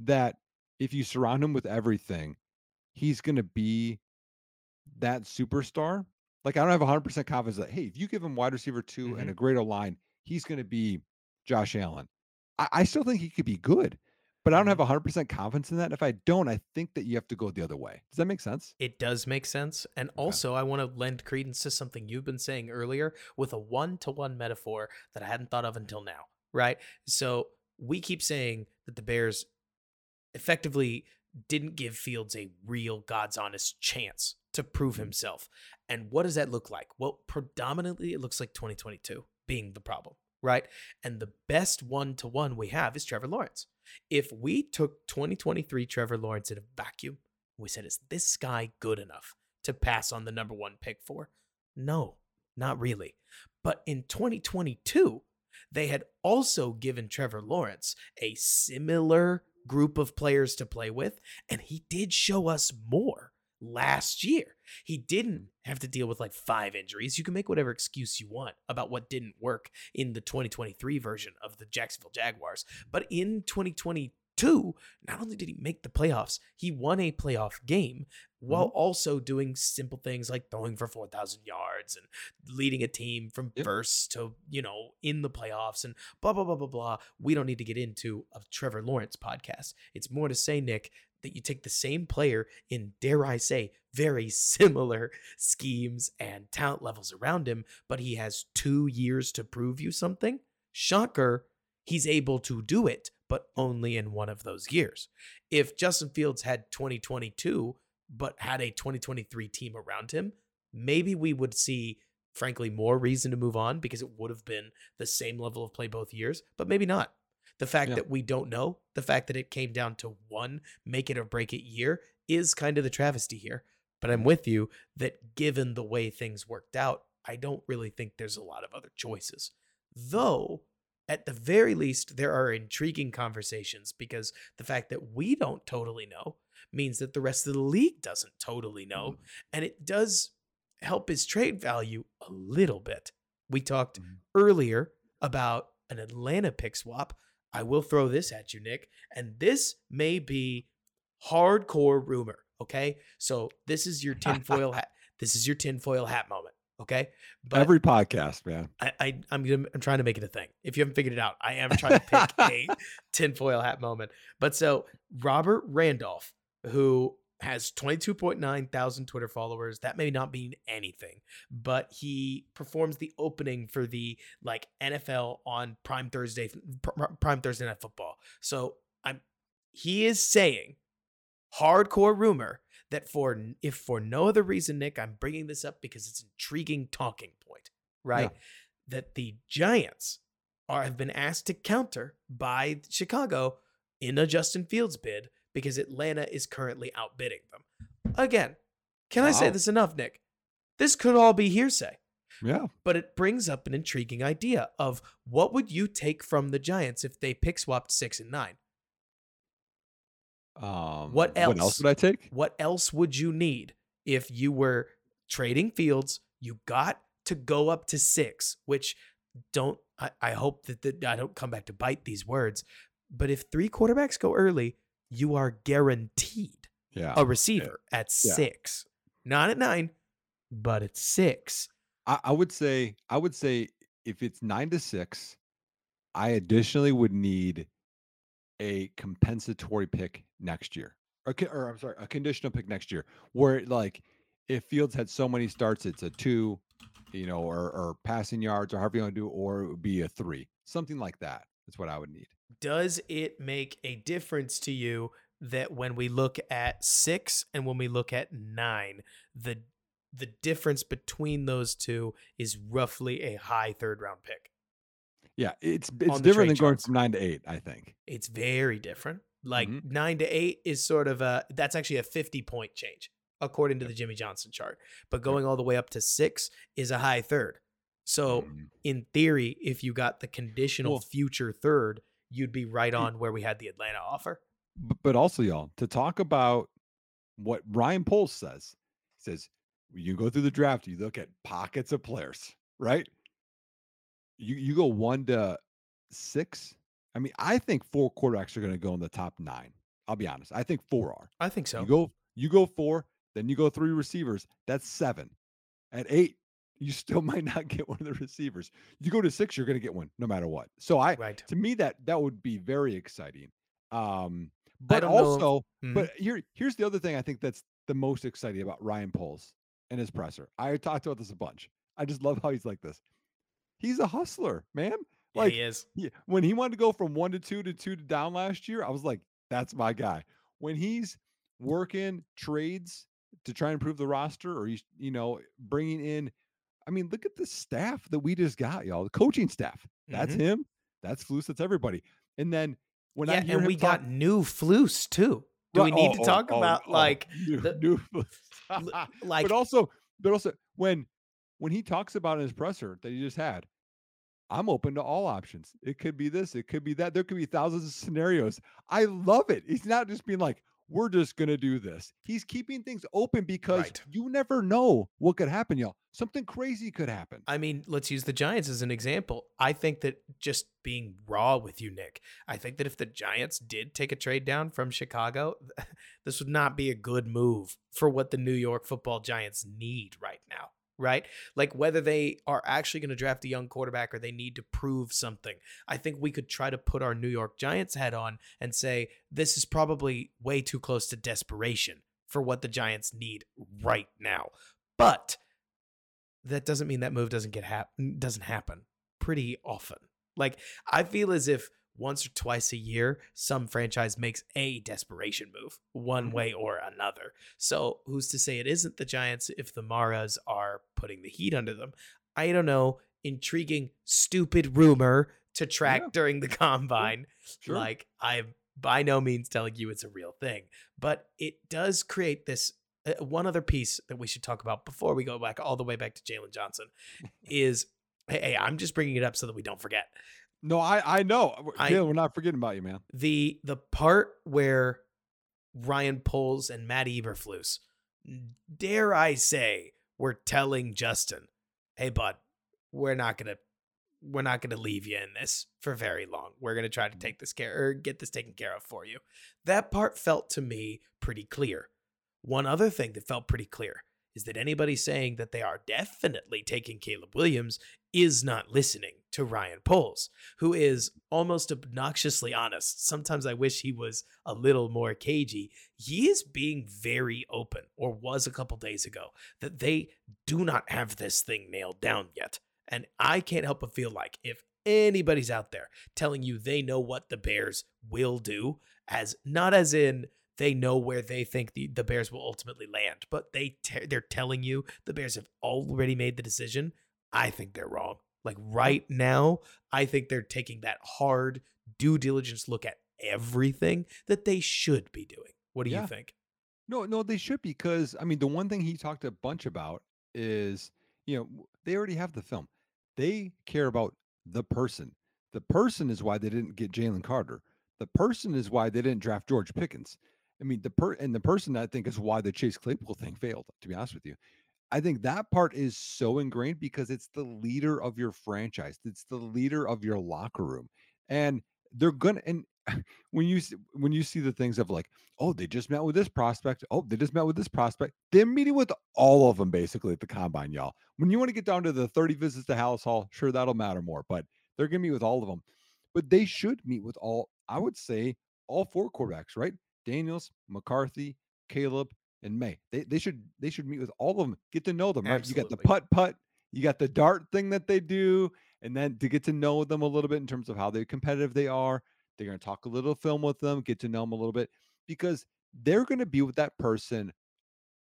that if you surround him with everything, he's going to be that superstar. Like, I don't have 100% confidence that, hey, if you give him wide receiver 2 and a greater line, he's going to be Josh Allen. I still think he could be good, but I don't have 100% confidence in that. If I don't, I think that you have to go the other way. Does that make sense? It does make sense. And also, I want to lend credence to something you've been saying earlier with a one-to-one metaphor that I hadn't thought of until now, right? So we keep saying that the Bears effectively didn't give Fields a real God's honest chance to prove himself. And what does that look like? Well, predominantly it looks like 2022 being the problem, right? And the best one-to-one we have is Trevor Lawrence. If we took 2023 Trevor Lawrence in a vacuum, we said, is this guy good enough to pass on the number 1 pick for? No, not really. But in 2022, they had also given Trevor Lawrence a similar group of players to play with, and he did show us more last year. He didn't have to deal with like 5 injuries. You can make whatever excuse you want about what didn't work in the 2023 version of the Jacksonville Jaguars, but in 2022, not only did he make the playoffs, he won a playoff game while also doing simple things like throwing for 4,000 yards and leading a team from first to, you know, in the playoffs and blah, blah, blah, blah, blah. We don't need to get into a Trevor Lawrence podcast. It's more to say, Nick, that you take the same player in, dare I say, very similar schemes and talent levels around him, but he has 2 years to prove you something. Shocker, he's able to do it, but only in one of those years. If Justin Fields had 2022, but had a 2023 team around him, maybe we would see, frankly, more reason to move on, because it would have been the same level of play both years, but maybe not. The fact that we don't know, the fact that it came down to one make it or break it year is kind of the travesty here. But I'm with you that given the way things worked out, I don't really think there's a lot of other choices. Though at the very least, there are intriguing conversations because the fact that we don't totally know means that the rest of the league doesn't totally know. Mm-hmm. And it does help his trade value a little bit. We talked earlier about an Atlanta pick swap. I will throw this at you, Nick, and this may be hardcore rumor. Okay. So this is your tinfoil hat. This is your tinfoil hat moment. Okay. But every podcast, man, I'm trying to make it a thing. If you haven't figured it out, I am trying to pick a tinfoil hat moment. But so Robert Randolph, who has 22.9 thousand Twitter followers, that may not mean anything, but he performs the opening for the like NFL on Prime Thursday Night Football. So he is saying hardcore rumor that if for no other reason, Nick, I'm bringing this up because it's an intriguing talking point, right? Yeah. That the Giants have been asked to counter by Chicago in a Justin Fields bid because Atlanta is currently outbidding them. Again, can I say this enough, Nick? This could all be hearsay. Yeah. But it brings up an intriguing idea of what would you take from the Giants if they pick swapped 6 and 9? What else would I take? What else would you need if you were trading Fields? You got to go up to 6, which I hope that I don't come back to bite these words. But if 3 quarterbacks go early, you are guaranteed a receiver at 6, not at 9, but at 6. I would say if it's 9 to 6, I additionally would need a compensatory pick next year, a conditional pick next year, where like if Fields had so many starts, it's a 2, or passing yards or however you want to do, or it would be a 3, something like that. That's what I would need. Does it make a difference to you that when we look at 6 and when we look at 9, the difference between those two is roughly a high third-round pick? Yeah, it's different than going from 9 to 8, I think. It's very different. Like 9 to 8 is sort of that's actually a 50-point change, according to the Jimmy Johnson chart. But going all the way up to 6 is a high third. So in theory, if you got the conditional future third, you'd be right on where we had the Atlanta offer. But also, y'all, to talk about what Ryan Poles says, you go through the draft, you look at pockets of players, right? You go 1 to 6. I mean, I think 4 quarterbacks are going to go in the top 9. I'll be honest. I think 4 are. I think so. You go 4, then you go 3 receivers. That's 7. At 8, you still might not get one of the receivers. You go to 6, you're going to get one no matter what. So to me, that would be very exciting. But also, but here's the other thing I think that's the most exciting about Ryan Poles and his presser. I talked about this a bunch. I just love how he's like this. He's a hustler, man. Like, yeah, he is. When he wanted to go from 1 to 2 to 2 to down last year, I was like, that's my guy. When he's working trades to try and improve the roster, or he's, bringing in, I mean, look at the staff that we just got, y'all. The coaching staff. That's him. That's Flus. That's everybody. And then when we got new Flus too. Do we need to talk about like new Flus? Like, but also when he talks about his presser that he just had, I'm open to all options. It could be this. It could be that. There could be thousands of scenarios. I love it. He's not just being like, we're just going to do this. He's keeping things open because you never know what could happen, y'all. Something crazy could happen. I mean, let's use the Giants as an example. I think that just being raw with you, Nick, I think that if the Giants did take a trade down from Chicago, this would not be a good move for what the New York Football Giants need right now. Right? Like whether they are actually going to draft a young quarterback or they need to prove something. I think we could try to put our New York Giants hat on and say, this is probably way too close to desperation for what the Giants need right now. But that doesn't mean that move doesn't happen pretty often. Like I feel as if once or twice a year, some franchise makes a desperation move one way or another. So who's to say it isn't the Giants if the Maras are putting the heat under them? I don't know. Intriguing, stupid rumor to track during the combine. Sure. Like I'm by no means telling you it's a real thing, but it does create this. One other piece that we should talk about before we go back all the way back to Jaylen Johnson is, hey, I'm just bringing it up so that we don't forget. No, I know. Caleb, we're not forgetting about you, man. The part where Ryan Poles and Matt Eberflus, dare I say, were telling Justin, "Hey, bud, we're not gonna leave you in this for very long. We're gonna try to take this care or get this taken care of for you." That part felt to me pretty clear. One other thing that felt pretty clear is that anybody saying that they are definitely taking Caleb Williams is not listening to Ryan Poles, who is almost obnoxiously honest. Sometimes I wish he was a little more cagey. He is being very open, or was a couple days ago, that they do not have this thing nailed down yet. And I can't help but feel like if anybody's out there telling you they know what the Bears will do, as not as in they know where they think the Bears will ultimately land, but they're telling you the Bears have already made the decision, I think they're wrong. Like right now, I think they're taking that hard due diligence look at everything that they should be doing. What do you think? No, they should, because I mean, the one thing he talked a bunch about is, you know, they already have the film. They care about the person. The person is why they didn't get Jalen Carter. The person is why they didn't draft George Pickens. I mean, the person, I think, is why the Chase Claypool thing failed, to be honest with you. I think that part is so ingrained because it's the leader of your franchise. It's the leader of your locker room. And they're gonna, and when you see the things of like, oh, they just met with this prospect. Oh, they just met with this prospect. They're meeting with all of them basically at the combine, y'all. When you want to get down to the 30 visits to Hallis Hall, sure, that'll matter more, but they're gonna meet with all of them. But they should meet with all, I would say, all four quarterbacks, right? Daniels, McCarthy, Caleb, and May. They should meet with all of them, get to know them, right? Absolutely. You got the putt, you got the dart thing that they do, and then to get to know them a little bit in terms of how they're competitive they are. They're going to talk a little film with them, get to know them a little bit, because they're going to be with that person,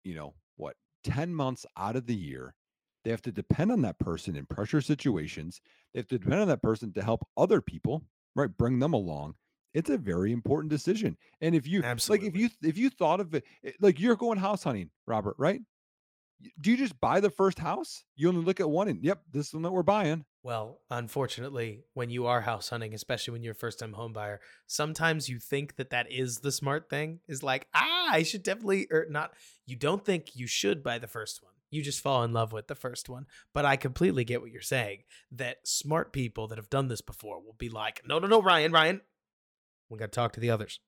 you know, what, 10 months out of the year. They have to depend on that person in pressure situations. They have to depend on that person to help other people, right? Bring them along. It's a very important decision. And if you like, if you thought of it, like you're going house hunting, Robert, right? Do you just buy the first house? You only look at one and yep, this is the one that we're buying. Well, unfortunately, when you are house hunting, especially when you're a first time home buyer, sometimes you think that is the smart thing, is like, I should definitely, or not. You don't think you should buy the first one. You just fall in love with the first one. But I completely get what you're saying, that smart people that have done this before will be like, no, Ryan. We got to talk to the others.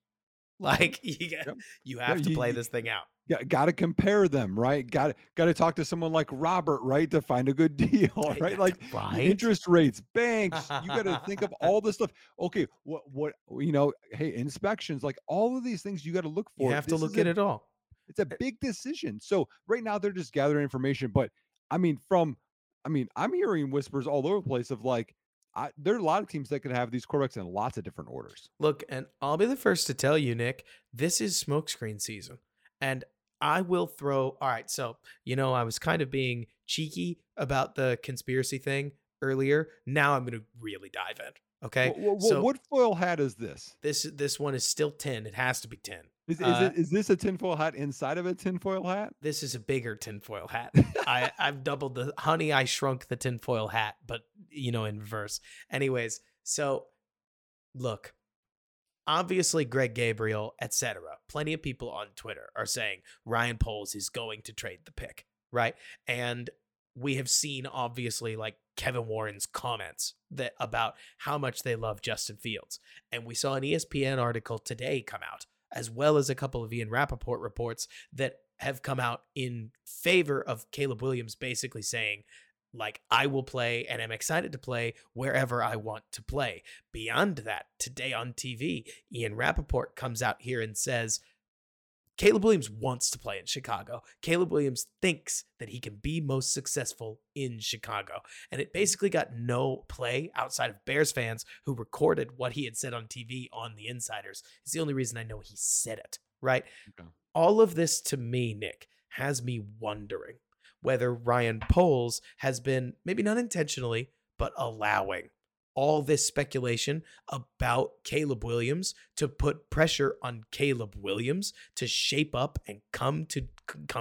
Like you have to play this thing out. Yeah, got to compare them, right? Got to talk to someone like Robert, right, to find a good deal, right? Like interest rates, banks. You got to think of all this stuff. Okay, what you know? Hey, inspections, like all of these things you got to look for. You have to look at it all. It's a big decision. So right now they're just gathering information, but I mean, I'm hearing whispers all over the place of like, there are a lot of teams that could have these quarterbacks in lots of different orders. Look, and I'll be the first to tell you, Nick, this is smokescreen season. And I will throw, all right, so, you know, I was kind of being cheeky about the conspiracy thing earlier. Now I'm going to really dive in, okay? So what foil hat is this? This one is still tin. It has to be tin. Is this a tinfoil hat inside of a tinfoil hat? This is a bigger tinfoil hat. I've doubled the honey. I shrunk the tinfoil hat, but you know, in reverse. Anyways, so look, obviously Greg Gabriel, etc. Plenty of people on Twitter are saying Ryan Poles is going to trade the pick, right? And we have seen obviously like Kevin Warren's comments that about how much they love Justin Fields, and we saw an ESPN article today come out, as well as a couple of Ian Rappaport reports that have come out in favor of Caleb Williams, basically saying, like, I will play and I'm excited to play wherever I want to play. Beyond that, today on TV, Ian Rappaport comes out here and says, Caleb Williams wants to play in Chicago. Caleb Williams thinks that he can be most successful in Chicago. And it basically got no play outside of Bears fans who recorded what he had said on TV on the Insiders. It's the only reason I know he said it, right? Okay. All of this to me, Nick, has me wondering whether Ryan Poles has been, maybe not intentionally, but allowing all this speculation about Caleb Williams to put pressure on Caleb Williams to shape up and come to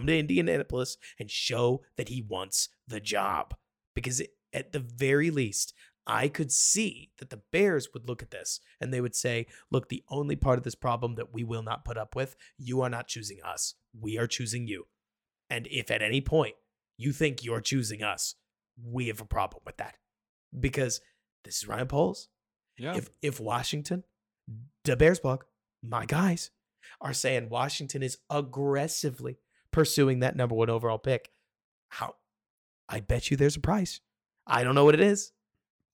Indianapolis and show that he wants the job. Because at the very least, I could see that the Bears would look at this and they would say, look, the only part of this problem that we will not put up with, you are not choosing us. We are choosing you. And if at any point you think you're choosing us, we have a problem with that. Because this is Ryan Poles. Yeah. If Washington, Da Bears blog, my guys, are saying Washington is aggressively pursuing that number one overall pick, how? I bet you there's a price. I don't know what it is,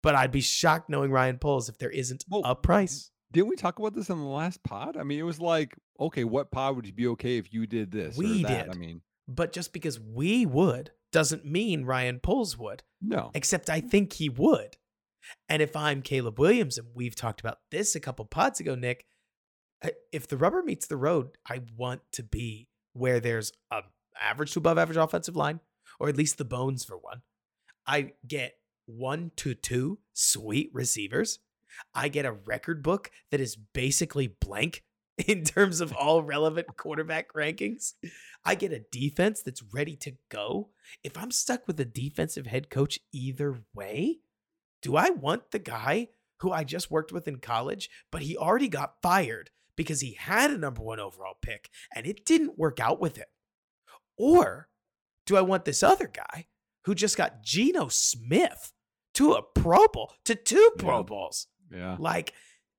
but I'd be shocked knowing Ryan Poles if there isn't a price. Didn't we talk about this in the last pod? I mean, it was like, okay, what pod would you be okay if you did this? We did. I mean, but just because we would doesn't mean Ryan Poles would. No. Except I think he would. And if I'm Caleb Williams, and we've talked about this a couple pods ago, Nick, if the rubber meets the road, I want to be where there's an average to above average offensive line, or at least the bones for one. I get 1 to 2 sweet receivers. I get a record book that is basically blank in terms of all relevant quarterback rankings. I get a defense that's ready to go. If I'm stuck with a defensive head coach either way, do I want the guy who I just worked with in college, but he already got fired because he had a number one overall pick and it didn't work out with him? Or do I want this other guy who just got Geno Smith to a Pro Bowl, to 2 Pro Bowls? Yeah. Like,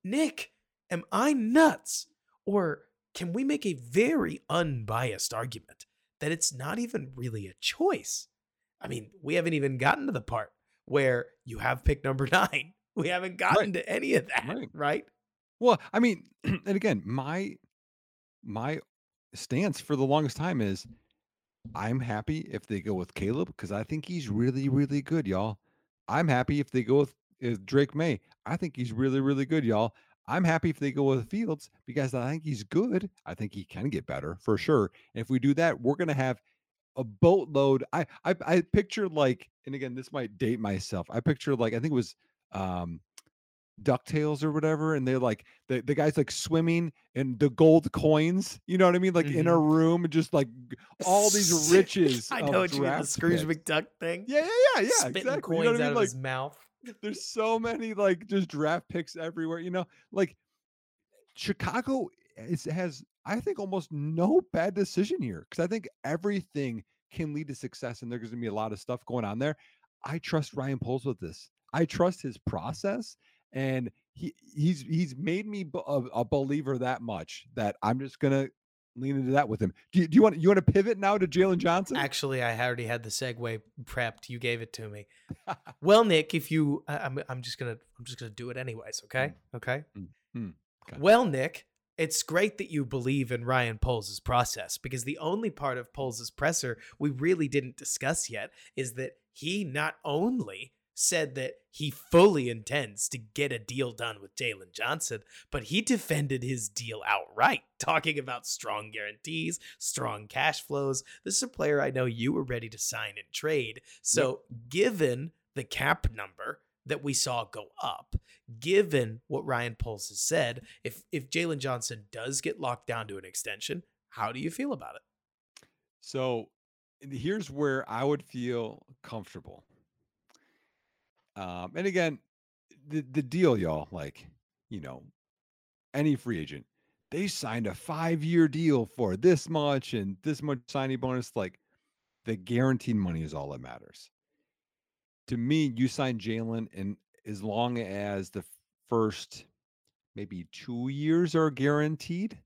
Nick, am I nuts? Or can we make a very unbiased argument that it's not even really a choice? I mean, we haven't even gotten to the part where you have pick number 9. We haven't gotten to any of that, right? Well, I mean, and again, my stance for the longest time is I'm happy if they go with Caleb because I think he's really, really good, y'all. I'm happy if they go with Drake Maye. I think he's really, really good, y'all. I'm happy if they go with Fields because I think he's good. I think he can get better for sure. And if we do that, we're going to have a boatload. I picture like, and again, this might date myself. I picture like, I think it was DuckTales or whatever. And they're like, the guy's like swimming in the gold coins, you know what I mean? Like in a room, just like all these riches. I know what you mean, the Scrooge McDuck thing. Yeah. Spitting exactly. Coins, you know what I mean? Out of his mouth. There's so many like just draft picks everywhere, you know, like Chicago has, I think, almost no bad decision here because I think everything can lead to success and there's going to be a lot of stuff going on there. I trust Ryan Poles with this. I trust his process and he's made me a believer that much that I'm just going to lean into that with him. Do you want to pivot now to Jaylen Johnson? Actually, I already had the segue prepped. You gave it to me. Well, Nick, if you, I'm just gonna do it anyways. Okay. Mm-hmm. Okay. Well, Nick, it's great that you believe in Ryan Poles' process because the only part of Poles' presser we really didn't discuss yet is that he not only said that he fully intends to get a deal done with Jaylen Johnson, but he defended his deal outright, talking about strong guarantees, strong cash flows. This is a player I know you were ready to sign and trade. So given the cap number that we saw go up, given what Ryan Poles has said, if Jaylen Johnson does get locked down to an extension, how do you feel about it? So here's where I would feel comfortable. And again, the deal, y'all, like, you know, any free agent, they signed a 5-year deal for this much and this much signing bonus. Like, the guaranteed money is all that matters. To me, you sign Jaylen, and as long as the first maybe 2 years are guaranteed,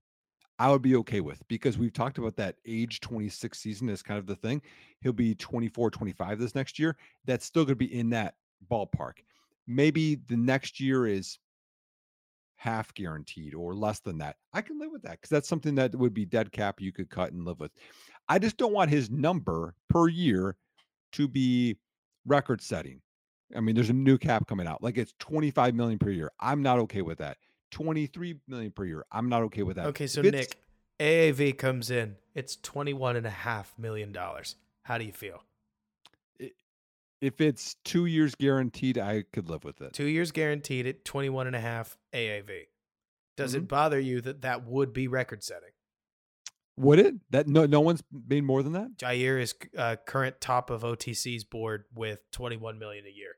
I would be okay with, because we've talked about that age 26 season is kind of the thing. He'll be 24, 25 this next year. That's still going to be in that ballpark. Maybe the next year is half guaranteed or less than that. I can live with that because that's something that would be dead cap you could cut and live with. I just don't want his number per year to be record setting. I mean, there's a new cap coming out. Like, it's 25 million per year. I'm not okay with that. 23 million per year. I'm not okay with that. Okay, so Nick, AAV comes in. It's $21.5 million. How do you feel? If it's 2 years guaranteed, I could live with it. 2 years guaranteed at 21.5 AAV. Does it bother you that would be record setting? Would it? That no one's made more than that? Jair is current top of OTC's board with $21 million a year.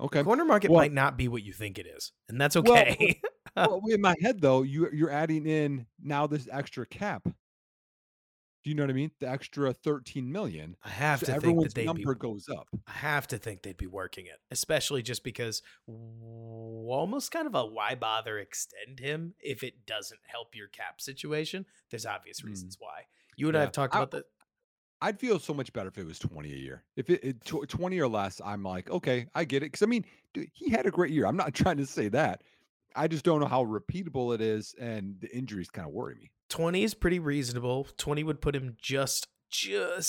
Okay. Corner market might not be what you think it is, and that's okay. Well, in my head, though, you're adding in now this extra cap. Do you know what I mean? The extra $13 million. I have to think that number goes up. I have to think they'd be working it, especially just because almost kind of a why bother extend him if it doesn't help your cap situation. There's obvious reasons why. You and I have talked about that. I'd feel so much better if it was 20 a year. If it 20 or less, I'm like, okay, I get it. Because I mean, dude, he had a great year. I'm not trying to say that. I just don't know how repeatable it is, and the injuries kind of worry me. 20 is pretty reasonable. 20 would put him just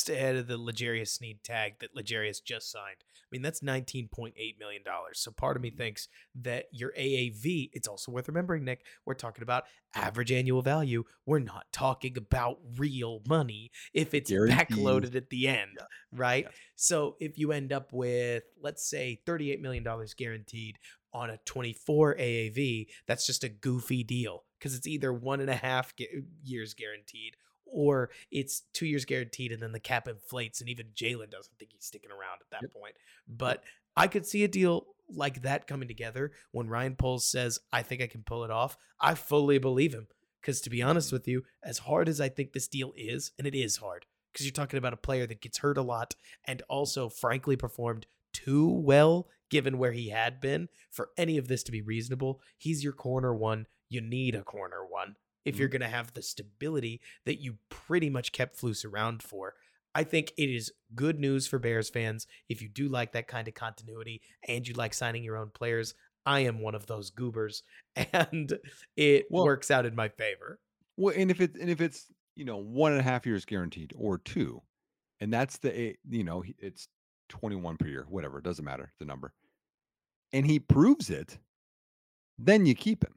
ahead of the L'Jarius Sneed tag that L'Jarius just signed. I mean, that's $19.8 million. So part of me thinks that your AAV, it's also worth remembering, Nick, we're talking about average annual value. We're not talking about real money if it's backloaded at the end, right? Yeah. So if you end up with, let's say, $38 million guaranteed on a 24 AAV, that's just a goofy deal because it's either 1.5 years guaranteed or it's 2 years guaranteed, and then the cap inflates, and even Jaylen doesn't think he's sticking around at that point. But I could see a deal like that coming together when Ryan Poles says, I think I can pull it off. I fully believe him because, to be honest with you, as hard as I think this deal is, and it is hard because you're talking about a player that gets hurt a lot and also, frankly, performed too well given where he had been for any of this to be reasonable. He's your corner one. You need a corner one if you're going to have the stability that you pretty much kept Flus around for. I think it is good news for Bears fans. If you do like that kind of continuity and you like signing your own players, I am one of those goobers, and it works out in my favor. Well, and if it's, 1.5 years guaranteed or two, and that's the, it's 21 per year, whatever, it doesn't matter the number, and he proves it, then you keep him.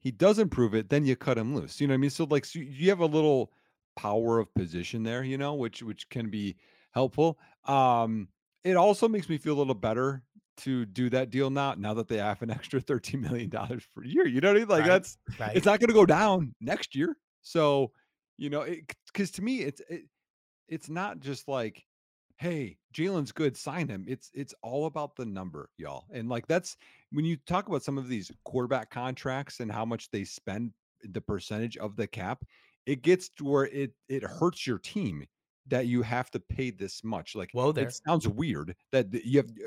He doesn't prove it, then you cut him loose. You know what I mean? So like, so you have a little power of position there, which can be helpful. It also makes me feel a little better to do that deal now that they have an extra $13 million per year. You know what I mean? Like right. It's not going to go down next year. So, because to me, it's not just like, hey, Jaylen's good, sign him. It's all about the number, y'all. And like, that's when you talk about some of these quarterback contracts and how much they spend, the percentage of the cap, it gets to where it hurts your team that you have to pay this much. Like, it sounds weird that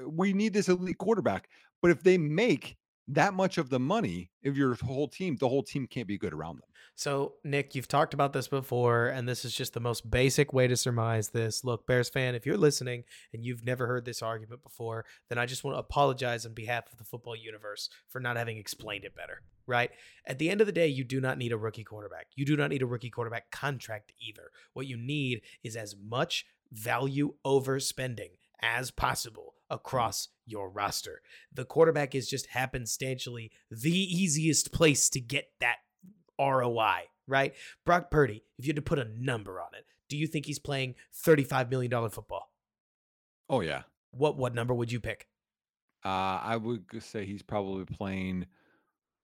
we need this elite quarterback, but if they make that much of the money, if your whole team, the whole team can't be good around them. So, Nick, you've talked about this before, and this is just the most basic way to surmise this. Look, Bears fan, if you're listening and you've never heard this argument before, then I just want to apologize on behalf of the football universe for not having explained it better, right? At the end of the day, you do not need a rookie quarterback. You do not need a rookie quarterback contract either. What you need is as much value overspending as possible across your roster. The quarterback is just happenstantially the easiest place to get that ROI, right? Brock Purdy, if you had to put a number on it, do you think he's playing $35 million football? Oh, yeah. What number would you pick? I would say he's probably playing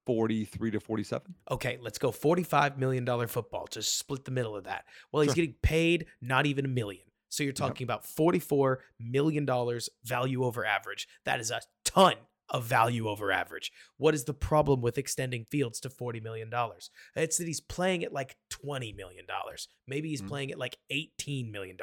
43 to 47. Okay, let's go $45 million football. Just split the middle of that. Well, he's getting paid not even $1 million. So you're talking about $44 million value over average. That is a ton of value over average. What is the problem with extending Fields to $40 million? It's that he's playing at like $20 million. Maybe he's playing at like $18 million.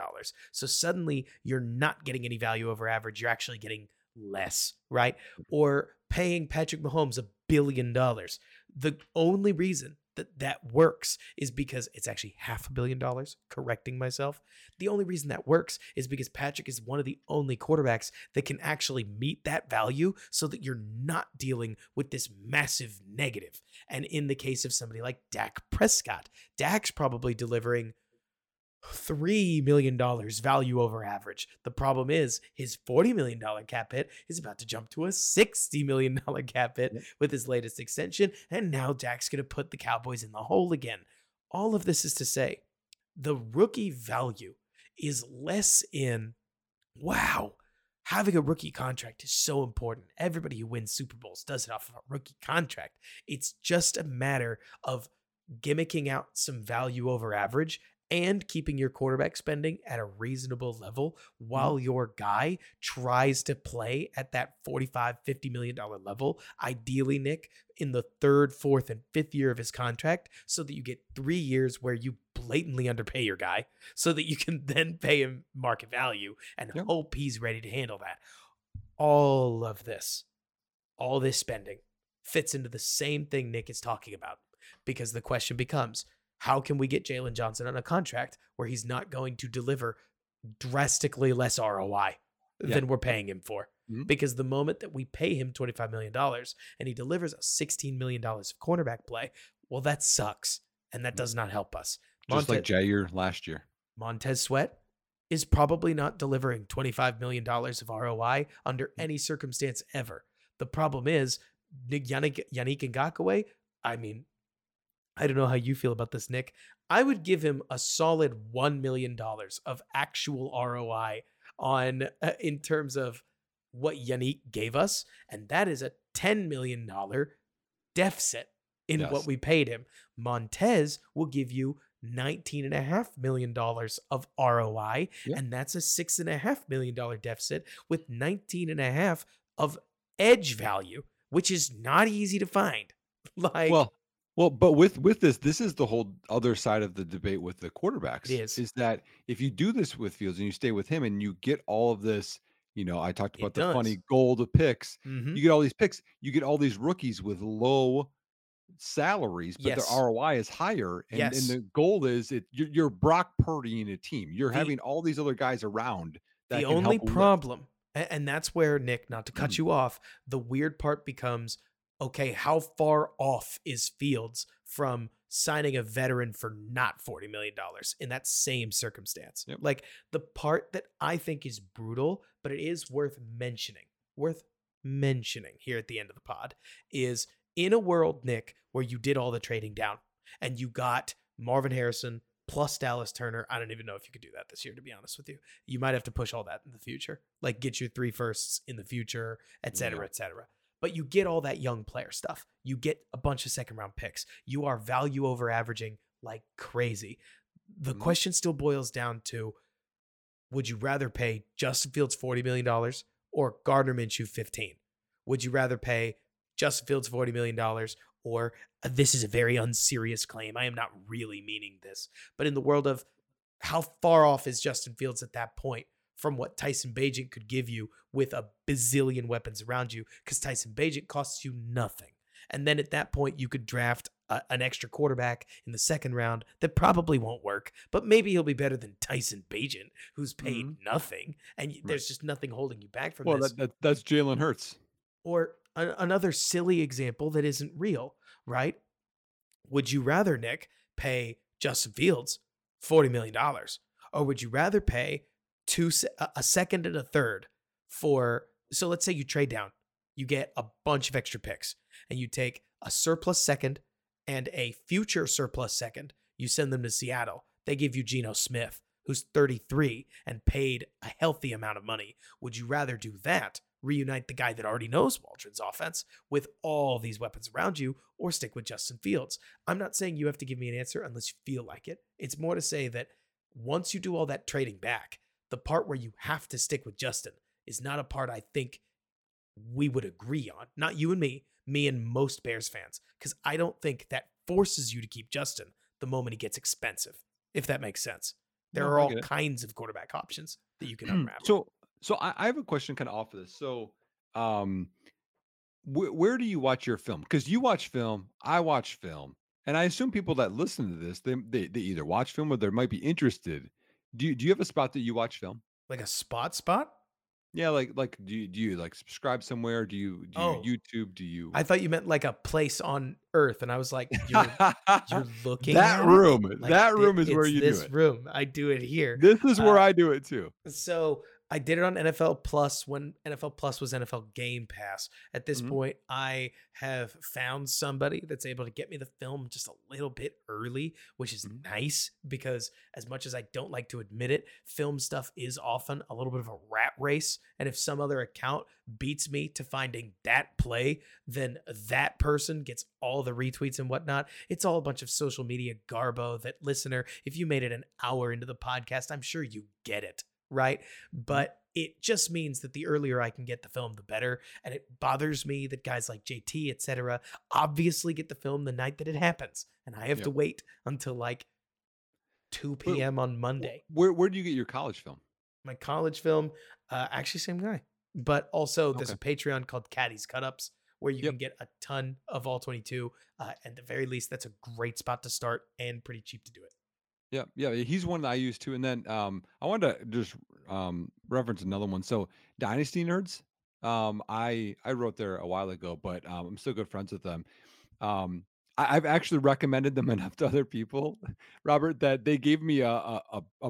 So suddenly you're not getting any value over average. You're actually getting less, right? Or paying Patrick Mahomes $1 billion. The only reason that works is because it's actually $500 million, correcting myself. The only reason that works is because Patrick is one of the only quarterbacks that can actually meet that value so that you're not dealing with this massive negative. And in the case of somebody like Dak Prescott, Dak's probably delivering $3 million value over average. The problem is his $40 million cap hit is about to jump to a $60 million cap hit with his latest extension, and now Dak's going to put the Cowboys in the hole again. All of this is to say the rookie value is less in, wow, having a rookie contract is so important. Everybody who wins Super Bowls does it off of a rookie contract. It's just a matter of gimmicking out some value over average and keeping your quarterback spending at a reasonable level while your guy tries to play at that $45, $50 million level, ideally, Nick, in the third, fourth, and fifth year of his contract, so that you get 3 years where you blatantly underpay your guy so that you can then pay him market value and hope he's ready to handle that. All this spending fits into the same thing Nick is talking about, because the question becomes, how can we get Jaylen Johnson on a contract where he's not going to deliver drastically less ROI than we're paying him for? Mm-hmm. Because the moment that we pay him $25 million and he delivers $16 million of cornerback play, well, that sucks. And that does not help us. Just like Jair last year. Montez Sweat is probably not delivering $25 million of ROI under any circumstance ever. The problem is Yannick Ngakoue, I mean, I don't know how you feel about this, Nick. I would give him a solid $1 million of actual ROI on in terms of what Yannick gave us, and that is a $10 million deficit in what we paid him. Montez will give you $19.5 million of ROI, and that's a $6.5 million deficit with $19.5 of edge value, which is not easy to find. But with this is the whole other side of the debate with the quarterbacks. It is that if you do this with Fields and you stay with him and you get all of this, you know, I talked about the funny gold picks. Mm-hmm. You get all these picks. You get all these rookies with low salaries, but their ROI is higher. And, and the goal is you're Brock Purdy in a team. You're having all these other guys around. That the only problem, and that's where, Nick, not to cut you off, the weird part becomes, okay, how far off is Fields from signing a veteran for not $40 million in that same circumstance? Yep. Like, the part that I think is brutal, but it is worth mentioning here at the end of the pod, is in a world, Nick, where you did all the trading down and you got Marvin Harrison plus Dallas Turner. I don't even know if you could do that this year, to be honest with you. You might have to push all that in the future, like get your 3 firsts in the future, et cetera, et cetera. But you get all that young player stuff. You get a bunch of second-round picks. You are value over averaging like crazy. The question still boils down to, would you rather pay Justin Fields $40 million or Gardner Minshew $15? Would you rather pay Justin Fields $40 million or this is a very unserious claim, I am not really meaning this, but in the world of how far off is Justin Fields at that point from what Tyson Bagent could give you with a bazillion weapons around you, because Tyson Bagent costs you nothing. And then at that point, you could draft an extra quarterback in the second round that probably won't work, but maybe he'll be better than Tyson Bagent, who's paid nothing, and there's just nothing holding you back from this. Well, that's Jalen Hurts. Or another silly example that isn't real, right? Would you rather, Nick, pay Justin Fields $40 million, or would you rather pay a second and a third for, so let's say you trade down, you get a bunch of extra picks and you take a surplus second and a future surplus second, you send them to Seattle. They give you Geno Smith, who's 33 and paid a healthy amount of money. Would you rather do that, reunite the guy that already knows Waldron's offense with all these weapons around you, or stick with Justin Fields? I'm not saying you have to give me an answer unless you feel like it. It's more to say that once you do all that trading back, the part where you have to stick with Justin is not a part I think we would agree on. Not you and me and most Bears fans, because I don't think that forces you to keep Justin the moment he gets expensive, if that makes sense. There are all kinds of quarterback options that you can unravel. So I have a question kind of off of this. So where do you watch your film? Because you watch film, I watch film, and I assume people that listen to this, they either watch film or they might be interested. Do you have a spot that you watch film? Like a spot? Yeah, like do you like subscribe somewhere? Do you YouTube? Do you? I thought you meant like a place on Earth, and I was like, you're looking that room. Like, that room is where you do it. This room, I do it here. This is where I do it too. So I did it on NFL Plus when NFL Plus was NFL Game Pass. At this point, I have found somebody that's able to get me the film just a little bit early, which is nice because as much as I don't like to admit it, film stuff is often a little bit of a rat race. And if some other account beats me to finding that play, then that person gets all the retweets and whatnot. It's all a bunch of social media garbo that, listener, if you made it an hour into the podcast, I'm sure you get it. Right. But it just means that the earlier I can get the film, the better. And it bothers me that guys like JT, etc., obviously get the film the night that it happens. And I have to wait until like 2 p.m. on Monday. Where do you get your college film? My college film, actually same guy. But also there's a Patreon called Caddy's Cut-Ups where you can get a ton of all 22. At the very least, that's a great spot to start and pretty cheap to do it. Yeah, yeah, he's one that I use too. And then I wanted to just reference another one. So Dynasty Nerds, I wrote there a while ago, but I'm still good friends with them. I've actually recommended them enough to other people, Robert, that they gave me a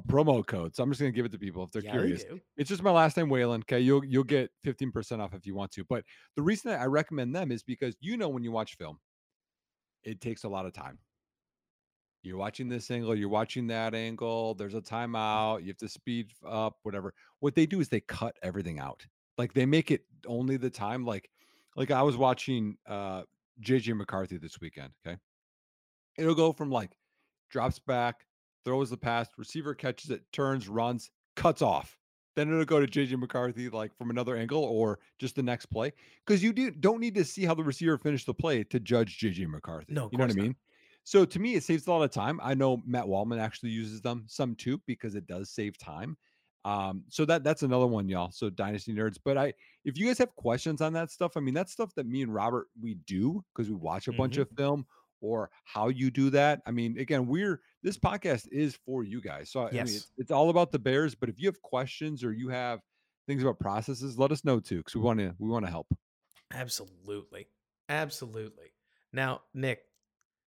promo code. So I'm just gonna give it to people if they're curious. It's just my last name, Whalen. Okay, you'll get 15% off if you want to. But the reason that I recommend them is because when you watch film, it takes a lot of time. You're watching this angle, you're watching that angle, there's a timeout, you have to speed up, whatever. What they do is they cut everything out. Like they make it only the time. Like I was watching JJ McCarthy this weekend, okay? It'll go from like drops back, throws the pass, receiver catches it, turns, runs, cuts off. Then it'll go to JJ McCarthy like from another angle or just the next play. Because you don't need to see how the receiver finished the play to judge JJ McCarthy. No, you know what I mean? So to me, it saves a lot of time. I know Matt Waldman actually uses them some too, because it does save time. So that's another one, y'all. So Dynasty Nerds. But if you guys have questions on that stuff, I mean, that's stuff that me and Robert, we do because we watch a bunch of film or how you do that. I mean, again, this podcast is for you guys. So I mean, it's all about the Bears, but if you have questions or you have things about processes, let us know too. Cause we want to help. Absolutely. Absolutely. Now, Nick,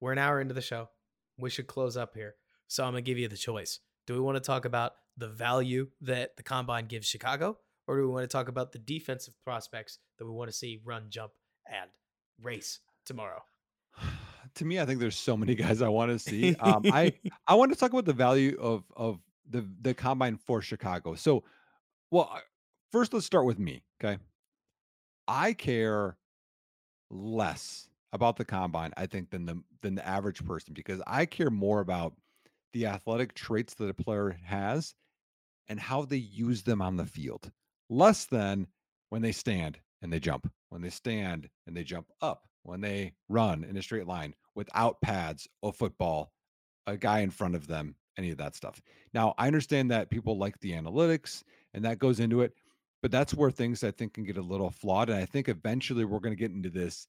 we're an hour into the show. We should close up here. So I'm going to give you the choice. Do we want to talk about the value that the combine gives Chicago, or do we want to talk about the defensive prospects that we want to see run, jump, and race tomorrow? To me, I think there's so many guys I want to see. I want to talk about the value of the combine for Chicago. So, first let's start with me. Okay. I care less about the combine, I think, than the average person, because I care more about the athletic traits that a player has and how they use them on the field, less than when they stand and they jump, when they stand and they jump up, when they run in a straight line without pads or football, a guy in front of them, any of that stuff. Now, I understand that people like the analytics and that goes into it, but that's where things I think can get a little flawed. And I think eventually we're going to get into this.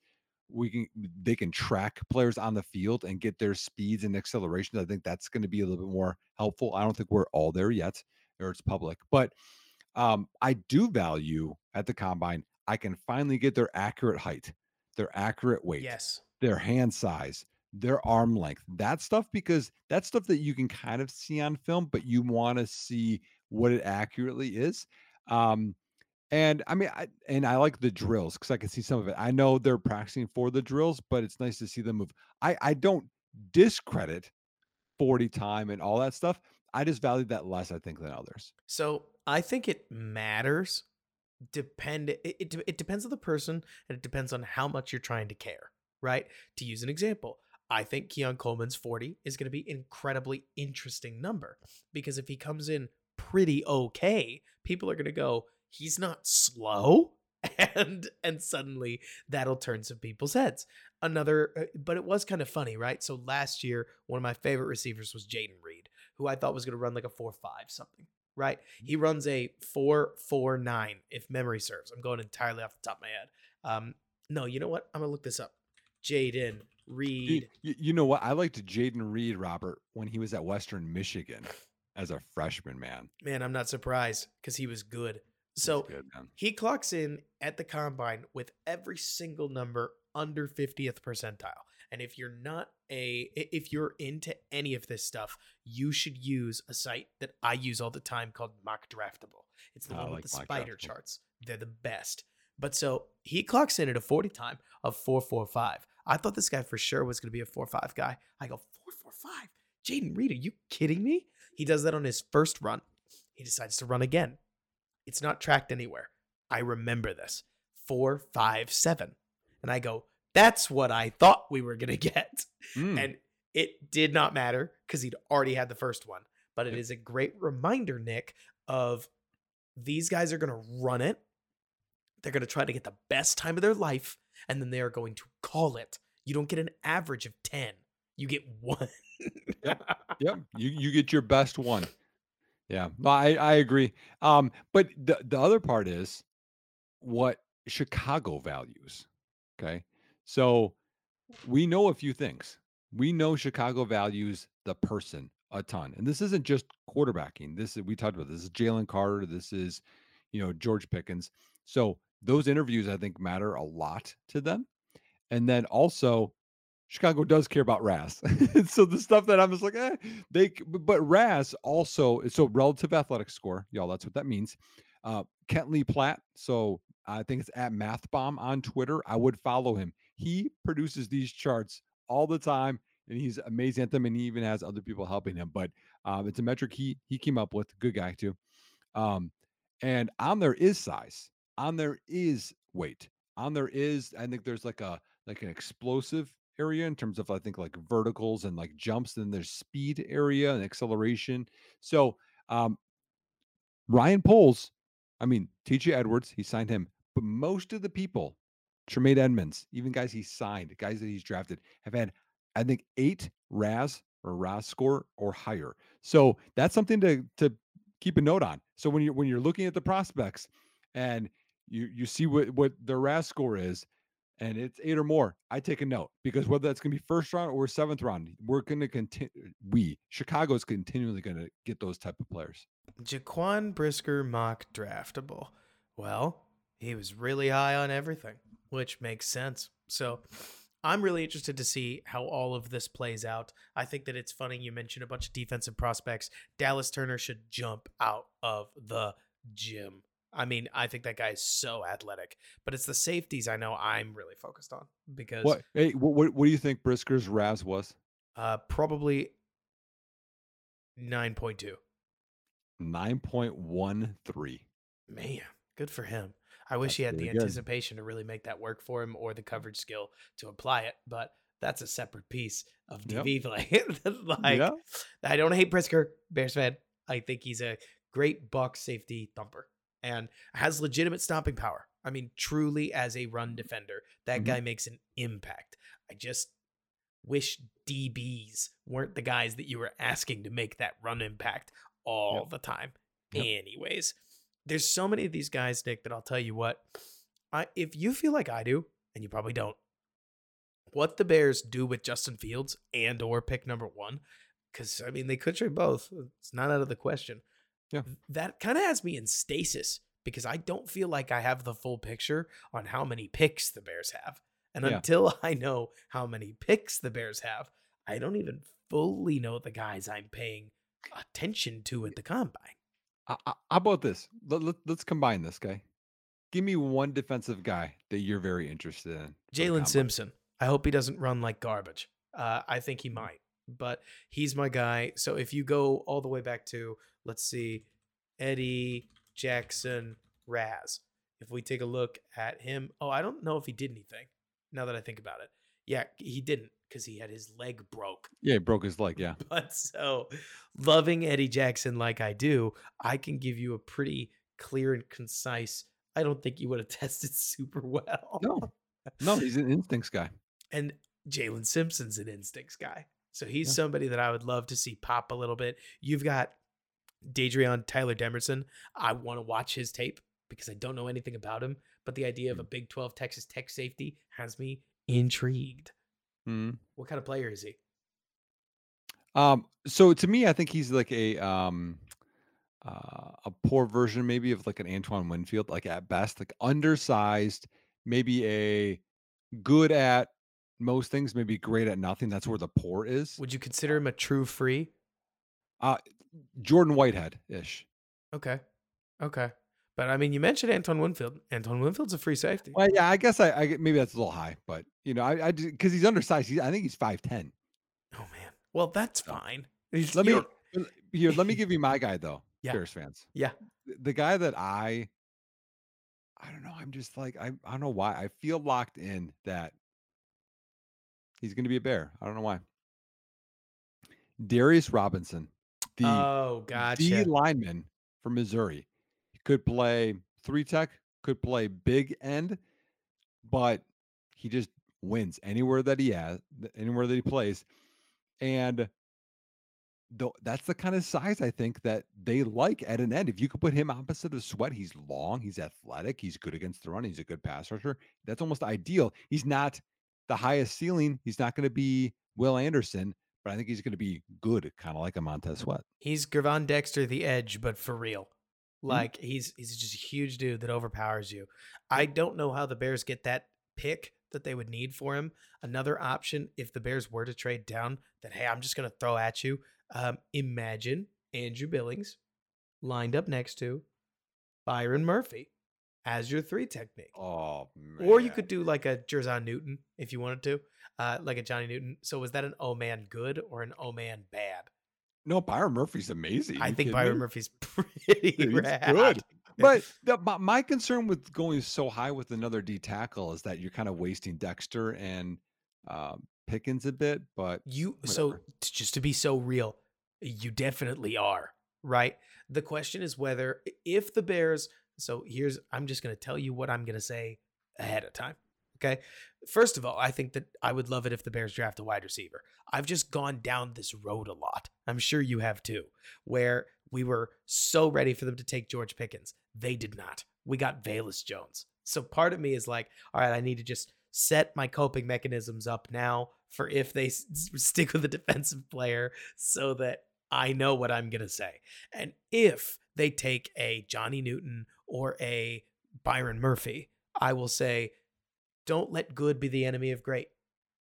They can track players on the field and get their speeds and accelerations. I think that's going to be a little bit more helpful. I don't think we're all there yet, or it's public, but I do value at the combine. I can finally get their accurate height, their accurate weight, their hand size, their arm length, that stuff, because that's stuff that you can kind of see on film, but you want to see what it accurately is. And I mean, I like the drills because I can see some of it. I know they're practicing for the drills, but it's nice to see them move. I don't discredit 40 time and all that stuff. I just value that less, I think, than others. So I think it matters. It depends on the person, and it depends on how much you're trying to care, right? To use an example, I think Keon Coleman's 40 is going to be an incredibly interesting number, because if he comes in pretty okay, people are going to go, he's not slow, and suddenly that'll turn some people's heads. But it was kind of funny, right? So last year, one of my favorite receivers was Jayden Reed, who I thought was going to run like a 4.5 something, right? He runs a 4.49, if memory serves. I'm going entirely off the top of my head. No, you know what? I'm gonna look this up. Jayden Reed. You know what? I liked Jayden Reed, Robert, when he was at Western Michigan as a freshman, man. Man, I'm not surprised because he was good. So he clocks in at the combine with every single number under 50th percentile. And if you're not if you're into any of this stuff, you should use a site that I use all the time called Mock Draftable. It's the one with the spider charts. They're the best. But so he clocks in at a 40 time of 4.45. I thought this guy for sure was going to be a 4.5 guy. I go, 4.45? Jayden Reed, are you kidding me? He does that on his first run. He decides to run again. It's not tracked anywhere. I remember this. 4.57. And I go, that's what I thought we were going to get. And it did not matter because he'd already had the first one. But it is a great reminder, Nick, of these guys are going to run it. They're going to try to get the best time of their life, and then they are going to call it. You don't get an average of 10. You get one. Yep. You get your best one. Yeah, I agree. But the other part is what Chicago values. Okay. So we know a few things. We know Chicago values the person a ton. And this isn't just quarterbacking. We talked about this. This is Jalen Carter. This is, George Pickens. So those interviews, I think, matter a lot to them. And then also, Chicago does care about Ras. So the stuff that I'm just like, but Ras also, so relative athletic score, y'all, that's what that means. Kentley Platt. So I think it's at MathBomb on Twitter. I would follow him. He produces these charts all the time, and he's amazing at them, and he even has other people helping him. But it's a metric he came up with. Good guy, too. And on there is size. On there is weight. On there is, I think there's like an explosive area in terms of, I think, like verticals and like jumps. And then there's speed area and acceleration. So Ryan Poles, TJ Edwards, he signed him. But most of the people, Jermaine Edmonds, even guys he signed, guys that he's drafted, have had, I think, 8 RAS or RAS score or higher. So that's something to keep a note on. So when you're looking at the prospects and you see what their RAS score is, and it's 8 or more, I take a note, because whether that's going to be first round or 7th round, we're going to continue. Chicago's continually going to get those type of players. Jaquan Brisker Mock Draftable. Well, he was really high on everything, which makes sense. So I'm really interested to see how all of this plays out. I think that it's funny. You mentioned a bunch of defensive prospects. Dallas Turner should jump out of the gym. I think that guy is so athletic, but it's the safeties I know I'm really focused on, because what do you think Brisker's RAS was? Probably 9.2. 9.13. Man, good for him. I wish he had the anticipation to really make that work for him, or the coverage skill to apply it, but that's a separate piece of TV play. I don't hate Brisker, Bears fan. I think he's a great box safety thumper. And has legitimate stopping power. Truly, as a run defender, that guy makes an impact. I just wish DBs weren't the guys that you were asking to make that run impact all the time. Yep. Anyways, there's so many of these guys, Nick, that I'll tell you what. If you feel like I do, and you probably don't, what the Bears do with Justin Fields and or pick number 1, because, they could trade both. It's not out of the question. Yeah. That kind of has me in stasis, because I don't feel like I have the full picture on how many picks the Bears have. And until I know how many picks the Bears have, I don't even fully know the guys I'm paying attention to at the combine. How about this? Let's combine this guy. Give me one defensive guy that you're very interested in. Jalen Simpson. I hope he doesn't run like garbage. I think he might, but he's my guy. So if you go all the way back to, let's see, Eddie Jackson Raz. If we take a look at him. Oh, I don't know if he did anything, now that I think about it. Yeah, he didn't, because he had his leg broke. Yeah, he broke his leg, yeah. But so, loving Eddie Jackson like I do, I can give you a pretty clear and concise, I don't think you would have tested super well. No, he's an instincts guy. And Jalen Simpson's an instincts guy. So he's somebody that I would love to see pop a little bit. You've got Dadrion Tyler Demerson. I want to watch his tape, because I don't know anything about him, but the idea of a Big 12 Texas Tech safety has me intrigued. What kind of player is he? So to me, I think he's like a poor version maybe of like an Antoine Winfield, like at best, like undersized, maybe a good at most things, maybe great at nothing. That's where the poor is. Would you consider him a true free? Jordan Whitehead-ish. Okay. But I mean, you mentioned Antoine Winfield. Antoine Winfield's a free safety. Well, yeah, I guess I maybe that's a little high, but you know, I because he's undersized. I think he's 5'10". Oh man, well that's fine. Let me give you my guy though, yeah. Bears fans. Yeah, the guy that I don't know. I'm just like I don't know why I feel locked in that he's going to be a Bear. I don't know why. Darius Robinson, the lineman from Missouri. Could play three tech, could play big end, but he just wins anywhere that he plays. And that's the kind of size I think that they like at an end. If you could put him opposite of Sweat, he's long, he's athletic, he's good against the run, he's a good pass rusher. That's almost ideal. He's not the highest ceiling. He's not going to be Will Anderson, but I think he's going to be good, kind of like a Montez Sweat. He's Gervon Dexter, the edge, but for real. Like he's just a huge dude that overpowers you. I don't know how the Bears get that pick that they would need for him. Another option, if the Bears were to trade down, that, hey, I'm just going to throw at you. Imagine Andrew Billings lined up next to Byron Murphy as your three technique. Oh, man. Or you could do like a Jerzon Newton if you wanted to, like a Johnny Newton. So was that an oh man good or an oh man bad? No, Byron Murphy's amazing. I think Byron Murphy's pretty good. But my concern with going so high with another D tackle is that you're kind of wasting Dexter and Pickens a bit. But so just to be so real, you definitely are, right? The question is whether if the Bears. So here's, I'm just going to tell you what I'm going to say ahead of time. Okay. First of all, I think that I would love it if the Bears draft a wide receiver. I've just gone down this road a lot. I'm sure you have too, where we were so ready for them to take George Pickens. They did not. We got Velus Jones. So part of me is like, all right, I need to just set my coping mechanisms up now for if they stick with a defensive player so that I know what I'm going to say. And if they take a Johnny Newton or a Byron Murphy, I will say, don't let good be the enemy of great.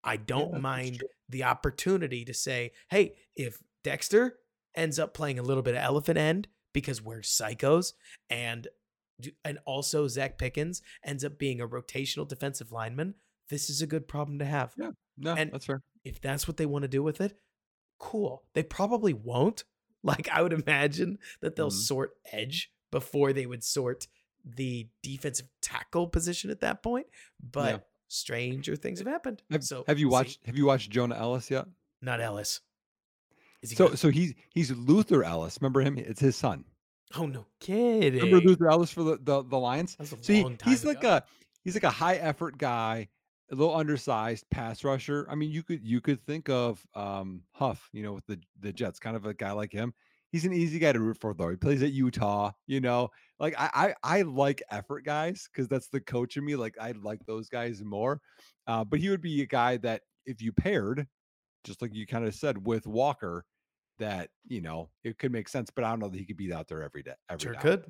I don't mind the opportunity to say, hey, if Dexter ends up playing a little bit of elephant end because we're psychos, and also Zach Pickens ends up being a rotational defensive lineman, this is a good problem to have. Yeah, no, and that's fair. If that's what they want to do with it, cool. They probably won't. Like, I would imagine that they'll sort edge before they would sort the defensive tackle position at that point, but stranger things have happened. Have you watched Jonah Ellis yet? Not Ellis. Is he so good? So he's Luther Ellis. Remember him? It's his son. Oh, no kidding. Remember Luther Ellis for the Lions? That was a long time ago. He's like a high effort guy, a little undersized pass rusher. I mean, you could think of Huff, you know, with the Jets, kind of a guy like him. He's an easy guy to root for, though. He plays at Utah, you know. Like, I like effort guys because that's the coach in me. Like, I like those guys more. But he would be a guy that if you paired, just like you kind of said, with Walker, that, you know, it could make sense. But I don't know that he could be out there every day. Could.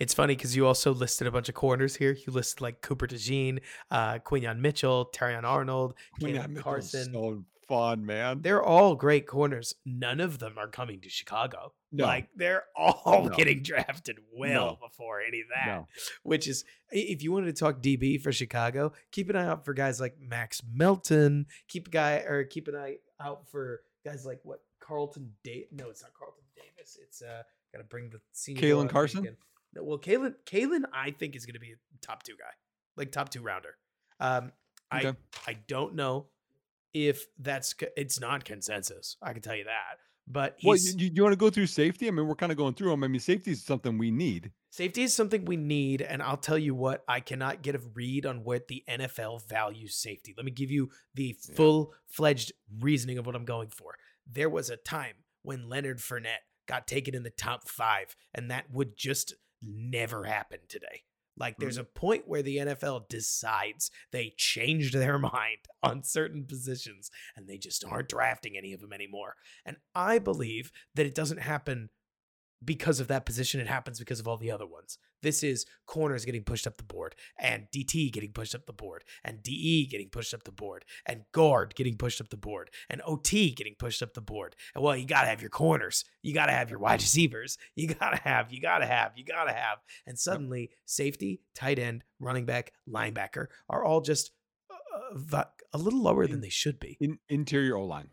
It's funny because you also listed a bunch of corners here. You listed, like, Cooper DeJean, Quinyon Mitchell, Terrion Arnold, Caleb Carson. So fun, man. They're all great corners. None of them are coming to Chicago. No. Like, they're all getting drafted before any of that, which is, if you wanted to talk DB for Chicago, keep an eye out for guys like Max Melton, keep an eye out for guys like what? Carlton Davis. No, it's not Carlton Davis. It's got to bring the senior. Jalen Carson. No, well, Kalen, I think is going to be a top two guy, like top two rounder. Okay. I don't know if it's not consensus. I can tell you that. But you want to go through safety? I mean, we're kind of going through them. I mean, safety is something we need. And I'll tell you what, I cannot get a read on what the NFL values safety. Let me give you the full-fledged reasoning of what I'm going for. There was a time when Leonard Fournette got taken in the top 5, and that would just never happen today. Like, there's a point where the NFL decides they changed their mind on certain positions, and they just aren't drafting any of them anymore. And I believe that it doesn't happen because of that position. It happens because of all the other ones. This is corners getting pushed up the board, and DT getting pushed up the board, and DE getting pushed up the board, and guard getting pushed up the board, and OT getting pushed up the board. And well, you got to have your corners. You got to have your wide receivers. You got to have. And suddenly safety, tight end, running back, linebacker are all just a little lower than they should be. Interior O-line,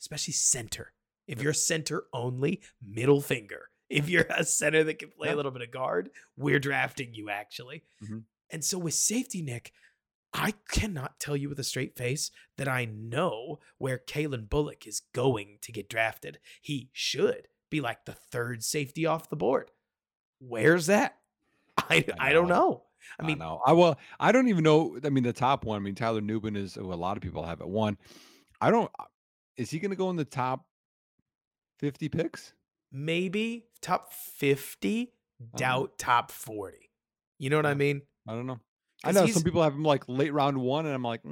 especially center. If you're center only, middle finger. If you're a center that can play a little bit of guard, we're drafting you, actually. Mm-hmm. And so with safety, Nick, I cannot tell you with a straight face that I know where Calen Bullock is going to get drafted. He should be like the third safety off the board. Where's that? I don't know. I don't even know. I mean, the top one, Tyler Nubin is who a lot of people have at one. Is he going to go in the top 50 picks? Maybe top 50, doubt top 40. You know what I mean? I don't know. I know some people have him like late round one, and I'm like,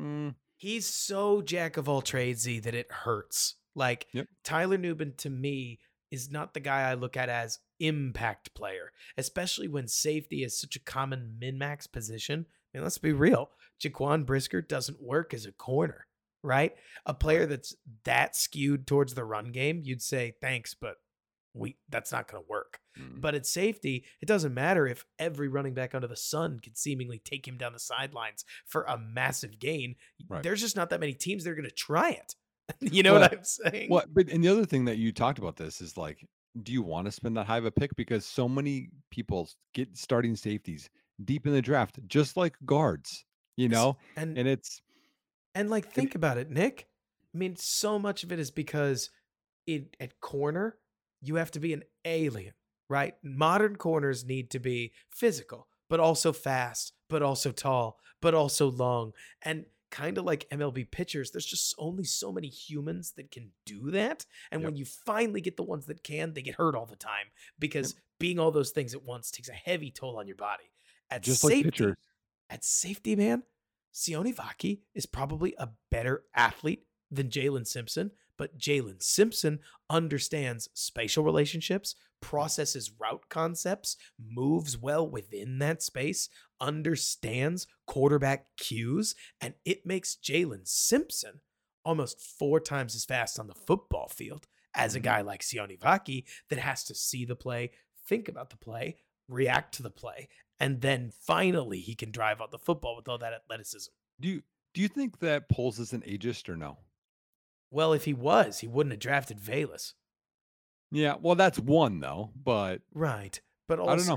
He's so jack of all tradesy that it hurts. Like Tyler Nubin to me is not the guy I look at as impact player, especially when safety is such a common min-max position. I mean, let's be real. Jaquan Brisker doesn't work as a corner, right? A player that's that skewed towards the run game, you'd say, thanks, but that's not going to work. Mm-hmm. But at safety, it doesn't matter if every running back under the sun can seemingly take him down the sidelines for a massive gain. Right. There's just not that many teams that are going to try it. You know what I'm saying? And the other thing that you talked about this is like, do you want to spend that high of a pick? Because so many people get starting safeties deep in the draft, just like guards, you know? Think about it, Nick. I mean, so much of it is because at corner, you have to be an alien, right? Modern corners need to be physical, but also fast, but also tall, but also long. And kind of like MLB pitchers, there's just only so many humans that can do that. And when you finally get the ones that can, they get hurt all the time because being all those things at once takes a heavy toll on your body. At safety, man, Sione Vaki is probably a better athlete than Jalen Simpson, but Jalen Simpson understands spatial relationships, processes route concepts, moves well within that space, understands quarterback cues, and it makes Jalen Simpson almost 4 times as fast on the football field as a guy like Sione Vaki that has to see the play, think about the play, react to the play, and then finally he can drive out the football with all that athleticism. Do you think that Poles is an ageist or no? Well, if he was, he wouldn't have drafted Velus. Yeah, well, that's one, though, but... Right, but also... I don't know.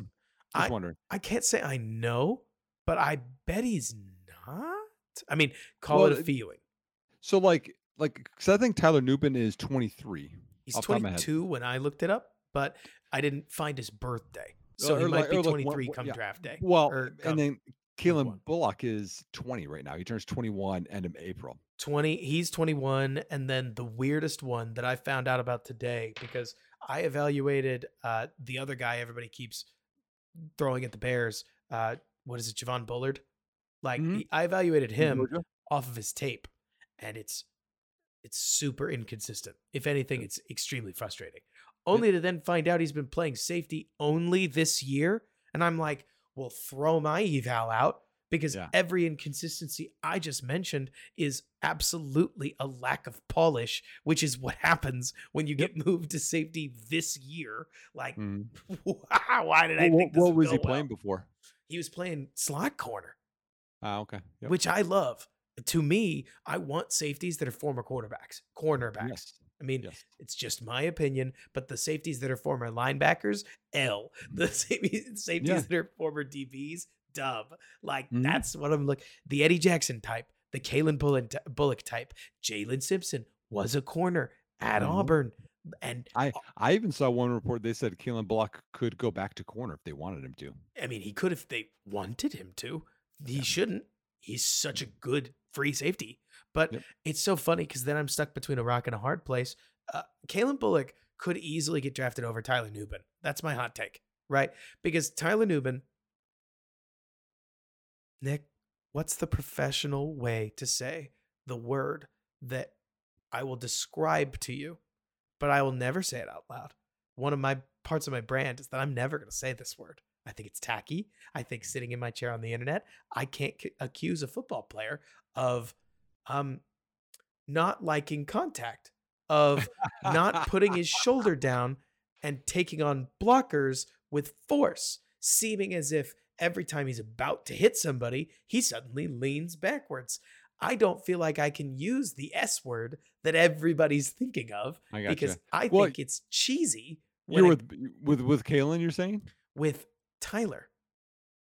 Just wondering. I can't say I know, but I bet he's not. I mean, call it a feeling. So, because I think Tyler Nubin is 23. He's 22 when I looked it up, but I didn't find his birthday. So he might be 23 come draft day. Well, and then Calen Bullock is 20 right now. He turns 21 end of April. He's 21. And then the weirdest one that I found out about today, because I evaluated the other guy everybody keeps throwing at the Bears. What is it? Javon Bullard. I evaluated him off of his tape, and it's super inconsistent. If anything, it's extremely frustrating only to then find out he's been playing safety only this year. And I'm like, well, throw my eval out because every inconsistency I just mentioned is absolutely a lack of polish, which is what happens when you get moved to safety this year. Like, why did I think this? What was he playing before? He was playing slot corner. Okay. Yep. Which I love. To me, I want safeties that are former cornerbacks. Yes. It's just my opinion, but the safeties that are former linebackers, the safeties that are former DBs, dub. That's what I'm looking. The Eddie Jackson type, the Calen Bullock type, Jalen Simpson was a corner at Auburn. And I even saw one report. They said Calen Bullock could go back to corner if they wanted him to. I mean, he could, if they wanted him to. He shouldn't. He's such a good free safety. But it's so funny because then I'm stuck between a rock and a hard place. Calen Bullock could easily get drafted over Tyler Nubin. That's my hot take, right? Because Tyler Nubin, Nick, what's the professional way to say the word that I will describe to you, but I will never say it out loud? one of my parts of my brand is that I'm never going to say this word. I think it's tacky. I think sitting in my chair on the internet, I can't accuse a football player of not liking contact, of not putting his shoulder down and taking on blockers with force, seeming as if every time he's about to hit somebody, he suddenly leans backwards. I don't feel like I can use the S word that everybody's thinking of because I think it's cheesy. You're with Calen, you're saying? With Tyler.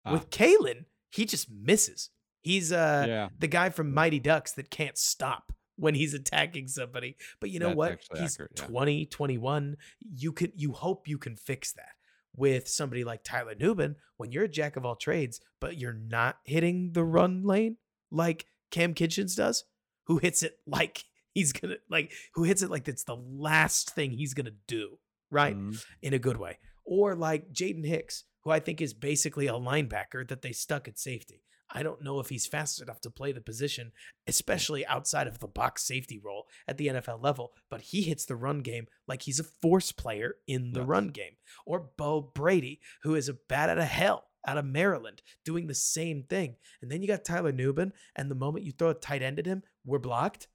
With Calen, he just misses. He's the guy from Mighty Ducks that can't stop when he's attacking somebody. But you know He's accurate, 20, 21. You hope you can fix that. With somebody like Tyler Newbin, when you're a jack of all trades, but you're not hitting the run lane like Cam Kitchens does, who hits it like it's the last thing he's gonna do, right? Mm-hmm. In a good way. Or like Jaden Hicks, who I think is basically a linebacker that they stuck at safety. I don't know if he's fast enough to play the position, especially outside of the box safety role at the NFL level, but he hits the run game like he's a force player in the run game. Or Bo Brady, who is a bat out of hell out of Maryland, doing the same thing. And then you got Tyler Newbin, and the moment you throw a tight end at him, we're blocked.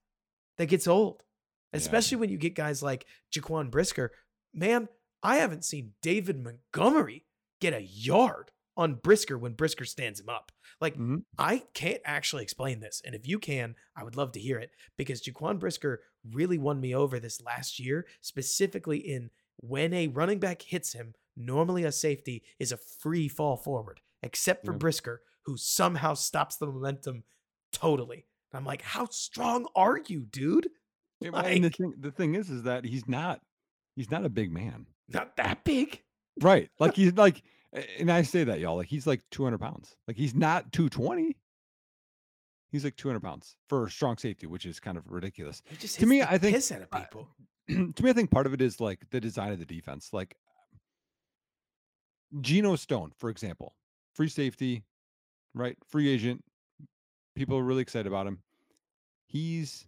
That gets old, especially when you get guys like Jaquan Brisker. Man, I haven't seen David Montgomery get a yard on Brisker when Brisker stands him up. Like, mm-hmm. I can't actually explain this. And if you can, I would love to hear it, because Jaquan Brisker really won me over this last year, specifically in when a running back hits him, normally a safety is a free fall forward, except for Brisker, who somehow stops the momentum totally. I'm like, how strong are you, dude? Yeah, well, like, and the thing is that he's not a big man. Not that big. Right. Like he's like, and I say that, y'all, like he's like 200 pounds. Like he's not 220. He's like 200 pounds for strong safety, which is kind of ridiculous. He just to me, I think piss out of people. To me, I think part of it is like the design of the defense. Like Geno Stone, for example, free safety, right? Free agent. People are really excited about him. He's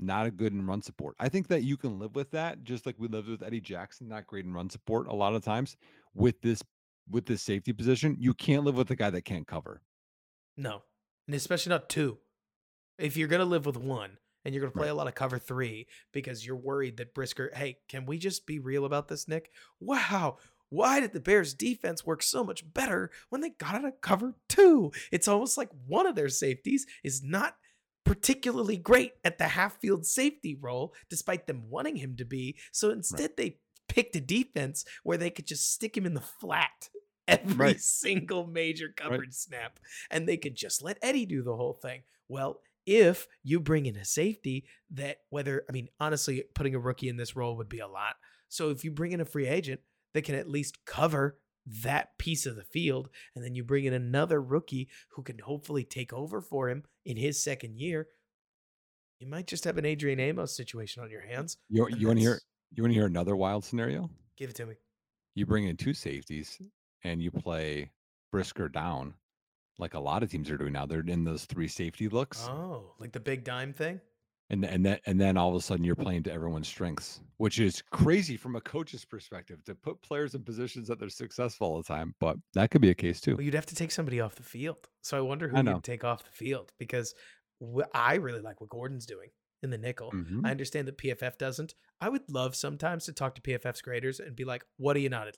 not a good in run support. I think that you can live with that, just like we lived with Eddie Jackson, not great in run support a lot of times. With this safety position, you can't live with a guy that can't cover. No, and especially not two. If you're going to live with one and you're going to play a lot of cover three because you're worried that Brisker, hey, can we just be real about this, Nick? Wow. Why did the Bears defense work so much better when they got out of cover two? It's almost like one of their safeties is not particularly great at the half field safety role, despite them wanting him to be. So instead they picked a defense where they could just stick him in the flat every single major coverage snap. And they could just let Eddie do the whole thing. Well, if you bring in a safety that honestly, putting a rookie in this role would be a lot. So if you bring in a free agent, they can at least cover that piece of the field. And then you bring in another rookie who can hopefully take over for him in his second year. You might just have an Adrian Amos situation on your hands. You want to hear another wild scenario? Give it to me. You bring in two safeties and you play Brisker down like a lot of teams are doing now. They're in those three safety looks. Oh, like the big dime thing? And then all of a sudden you're playing to everyone's strengths, which is crazy from a coach's perspective to put players in positions that they're successful all the time. But that could be a case too. Well, you'd have to take somebody off the field. So I wonder who you'd take off the field, because I really like what Gordon's doing in the nickel. Mm-hmm. I understand that PFF doesn't. I would love sometimes to talk to PFF's graders and be like, what are you not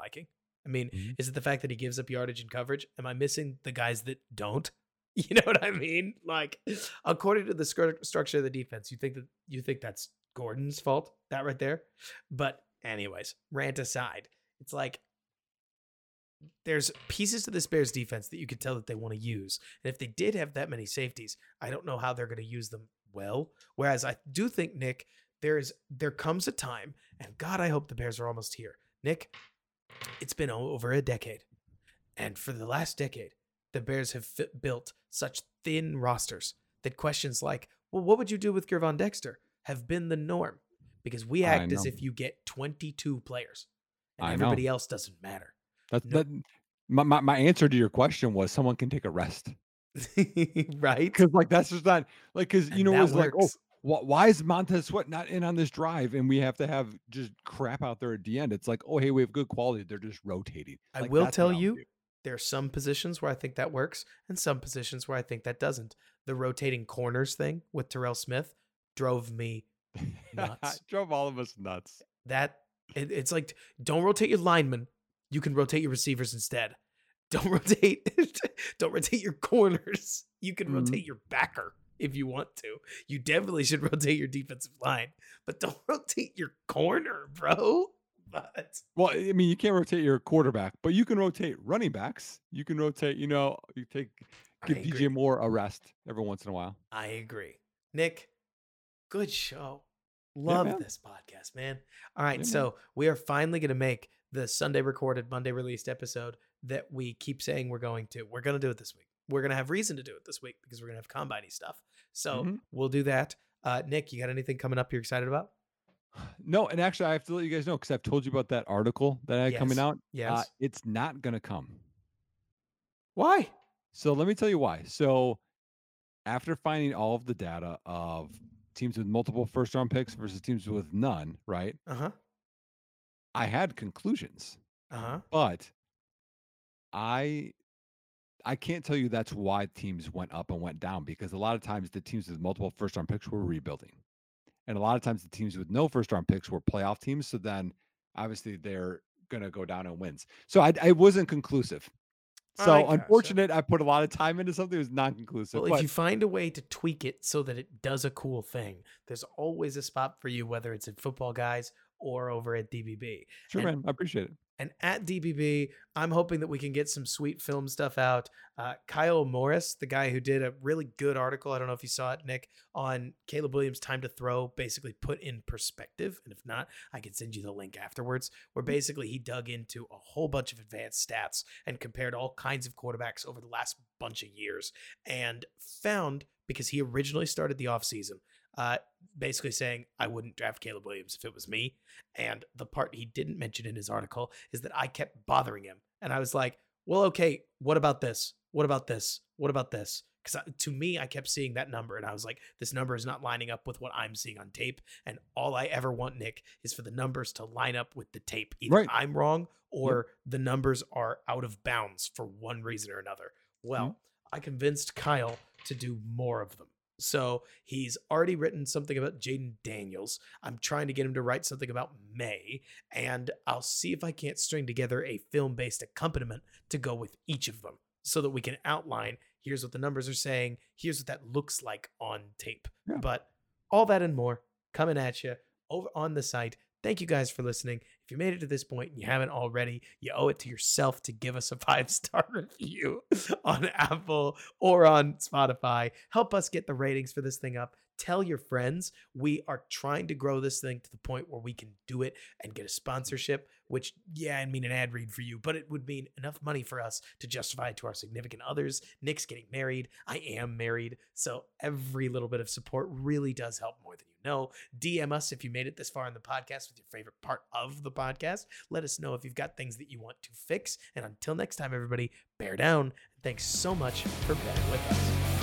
liking? I mean, is it the fact that he gives up yardage and coverage? Am I missing the guys that don't? You know what I mean? Like, according to the structure of the defense, you think that's Gordon's fault, that right there. But anyways, rant aside, it's like there's pieces to this Bears defense that you could tell that they want to use. And if they did have that many safeties, I don't know how they're going to use them well. Whereas I do think, Nick, there comes a time, and God, I hope the Bears are almost here. Nick, it's been over a decade. And for the last decade, the Bears have built such thin rosters that questions like, well, what would you do with Gervon Dexter, have been the norm, because we act as if you get 22 players and everybody else doesn't matter. My answer to your question was someone can take a rest. Right. Cause like, that's just not like, cause you know, it was works. Like, oh, Why is Montez Sweat not in on this drive? And we have to have just crap out there at the end. It's like, oh, hey, we have good quality. They're just rotating. Like, I will tell you, there are some positions where I think that works and some positions where I think that doesn't. The rotating corners thing with Terrell Smith drove me nuts. Drove all of us nuts. It's like, don't rotate your linemen. You can rotate your receivers instead. Don't rotate. Don't rotate your corners. You can rotate your backer if you want to. You definitely should rotate your defensive line, but don't rotate your corner, bro. But well, I mean, you can't rotate your quarterback, but you can rotate running backs. You can rotate. You know, you give DJ Moore a rest every once in a while. I agree, Nick. Good show. Love this podcast, man. All right, so we are finally going to make the Sunday recorded, Monday released episode that we keep saying we're going to. We're going to do it this week. We're going to have reason to do it this week because we're going to have combine-y stuff. So we'll do that. Nick, you got anything coming up you're excited about? No, and actually I have to let you guys know because I've told you about that article that I had coming out. Yes. It's not going to come. Why? So let me tell you why. So after finding all of the data of teams with multiple first-round picks versus teams with none, right? Uh-huh. I had conclusions. Uh-huh. But I can't tell you that's why teams went up and went down, because a lot of times the teams with multiple first-round picks were rebuilding. And a lot of times the teams with no first-round picks were playoff teams. So then obviously they're going to go down and wins. So I wasn't conclusive. So unfortunate, I put a lot of time into something that was non-conclusive. Well, if you find a way to tweak it so that it does a cool thing, there's always a spot for you, whether it's at Football Guys or over at DBB. Sure, man. I appreciate it. And at DBB, I'm hoping that we can get some sweet film stuff out. Kyle Morris, the guy who did a really good article, I don't know if you saw it, Nick, on Caleb Williams' time to throw, basically put in perspective. And if not, I can send you the link afterwards, where basically he dug into a whole bunch of advanced stats and compared all kinds of quarterbacks over the last bunch of years and found, because he originally started the offseason, basically saying, I wouldn't draft Caleb Williams if it was me. And the part he didn't mention in his article is that I kept bothering him. And I was like, well, okay, what about this? What about this? What about this? Because to me, I kept seeing that number. And I was like, this number is not lining up with what I'm seeing on tape. And all I ever want, Nick, is for the numbers to line up with the tape. Either I'm wrong or the numbers are out of bounds for one reason or another. Well, I convinced Kyle to do more of them. So he's already written something about Jayden Daniels. I'm trying to get him to write something about May, and I'll see if I can't string together a film-based accompaniment to go with each of them so that we can outline, here's what the numbers are saying, here's what that looks like on tape. Yeah. But all that and more coming at you over on the site. Thank you guys for listening. If you made it to this point and you haven't already, you owe it to yourself to give us a 5-star review on Apple or on Spotify. Help us get the ratings for this thing up. Tell your friends. We are trying to grow this thing to the point where we can do it and get a sponsorship, which, I'd mean an ad read for you, but it would mean enough money for us to justify it to our significant others. Nick's getting married. I am married. So every little bit of support really does help more than you know. DM us if you made it this far in the podcast with your favorite part of the podcast. Let us know if you've got things that you want to fix. And until next time, everybody, bear down. Thanks so much for bearing with us.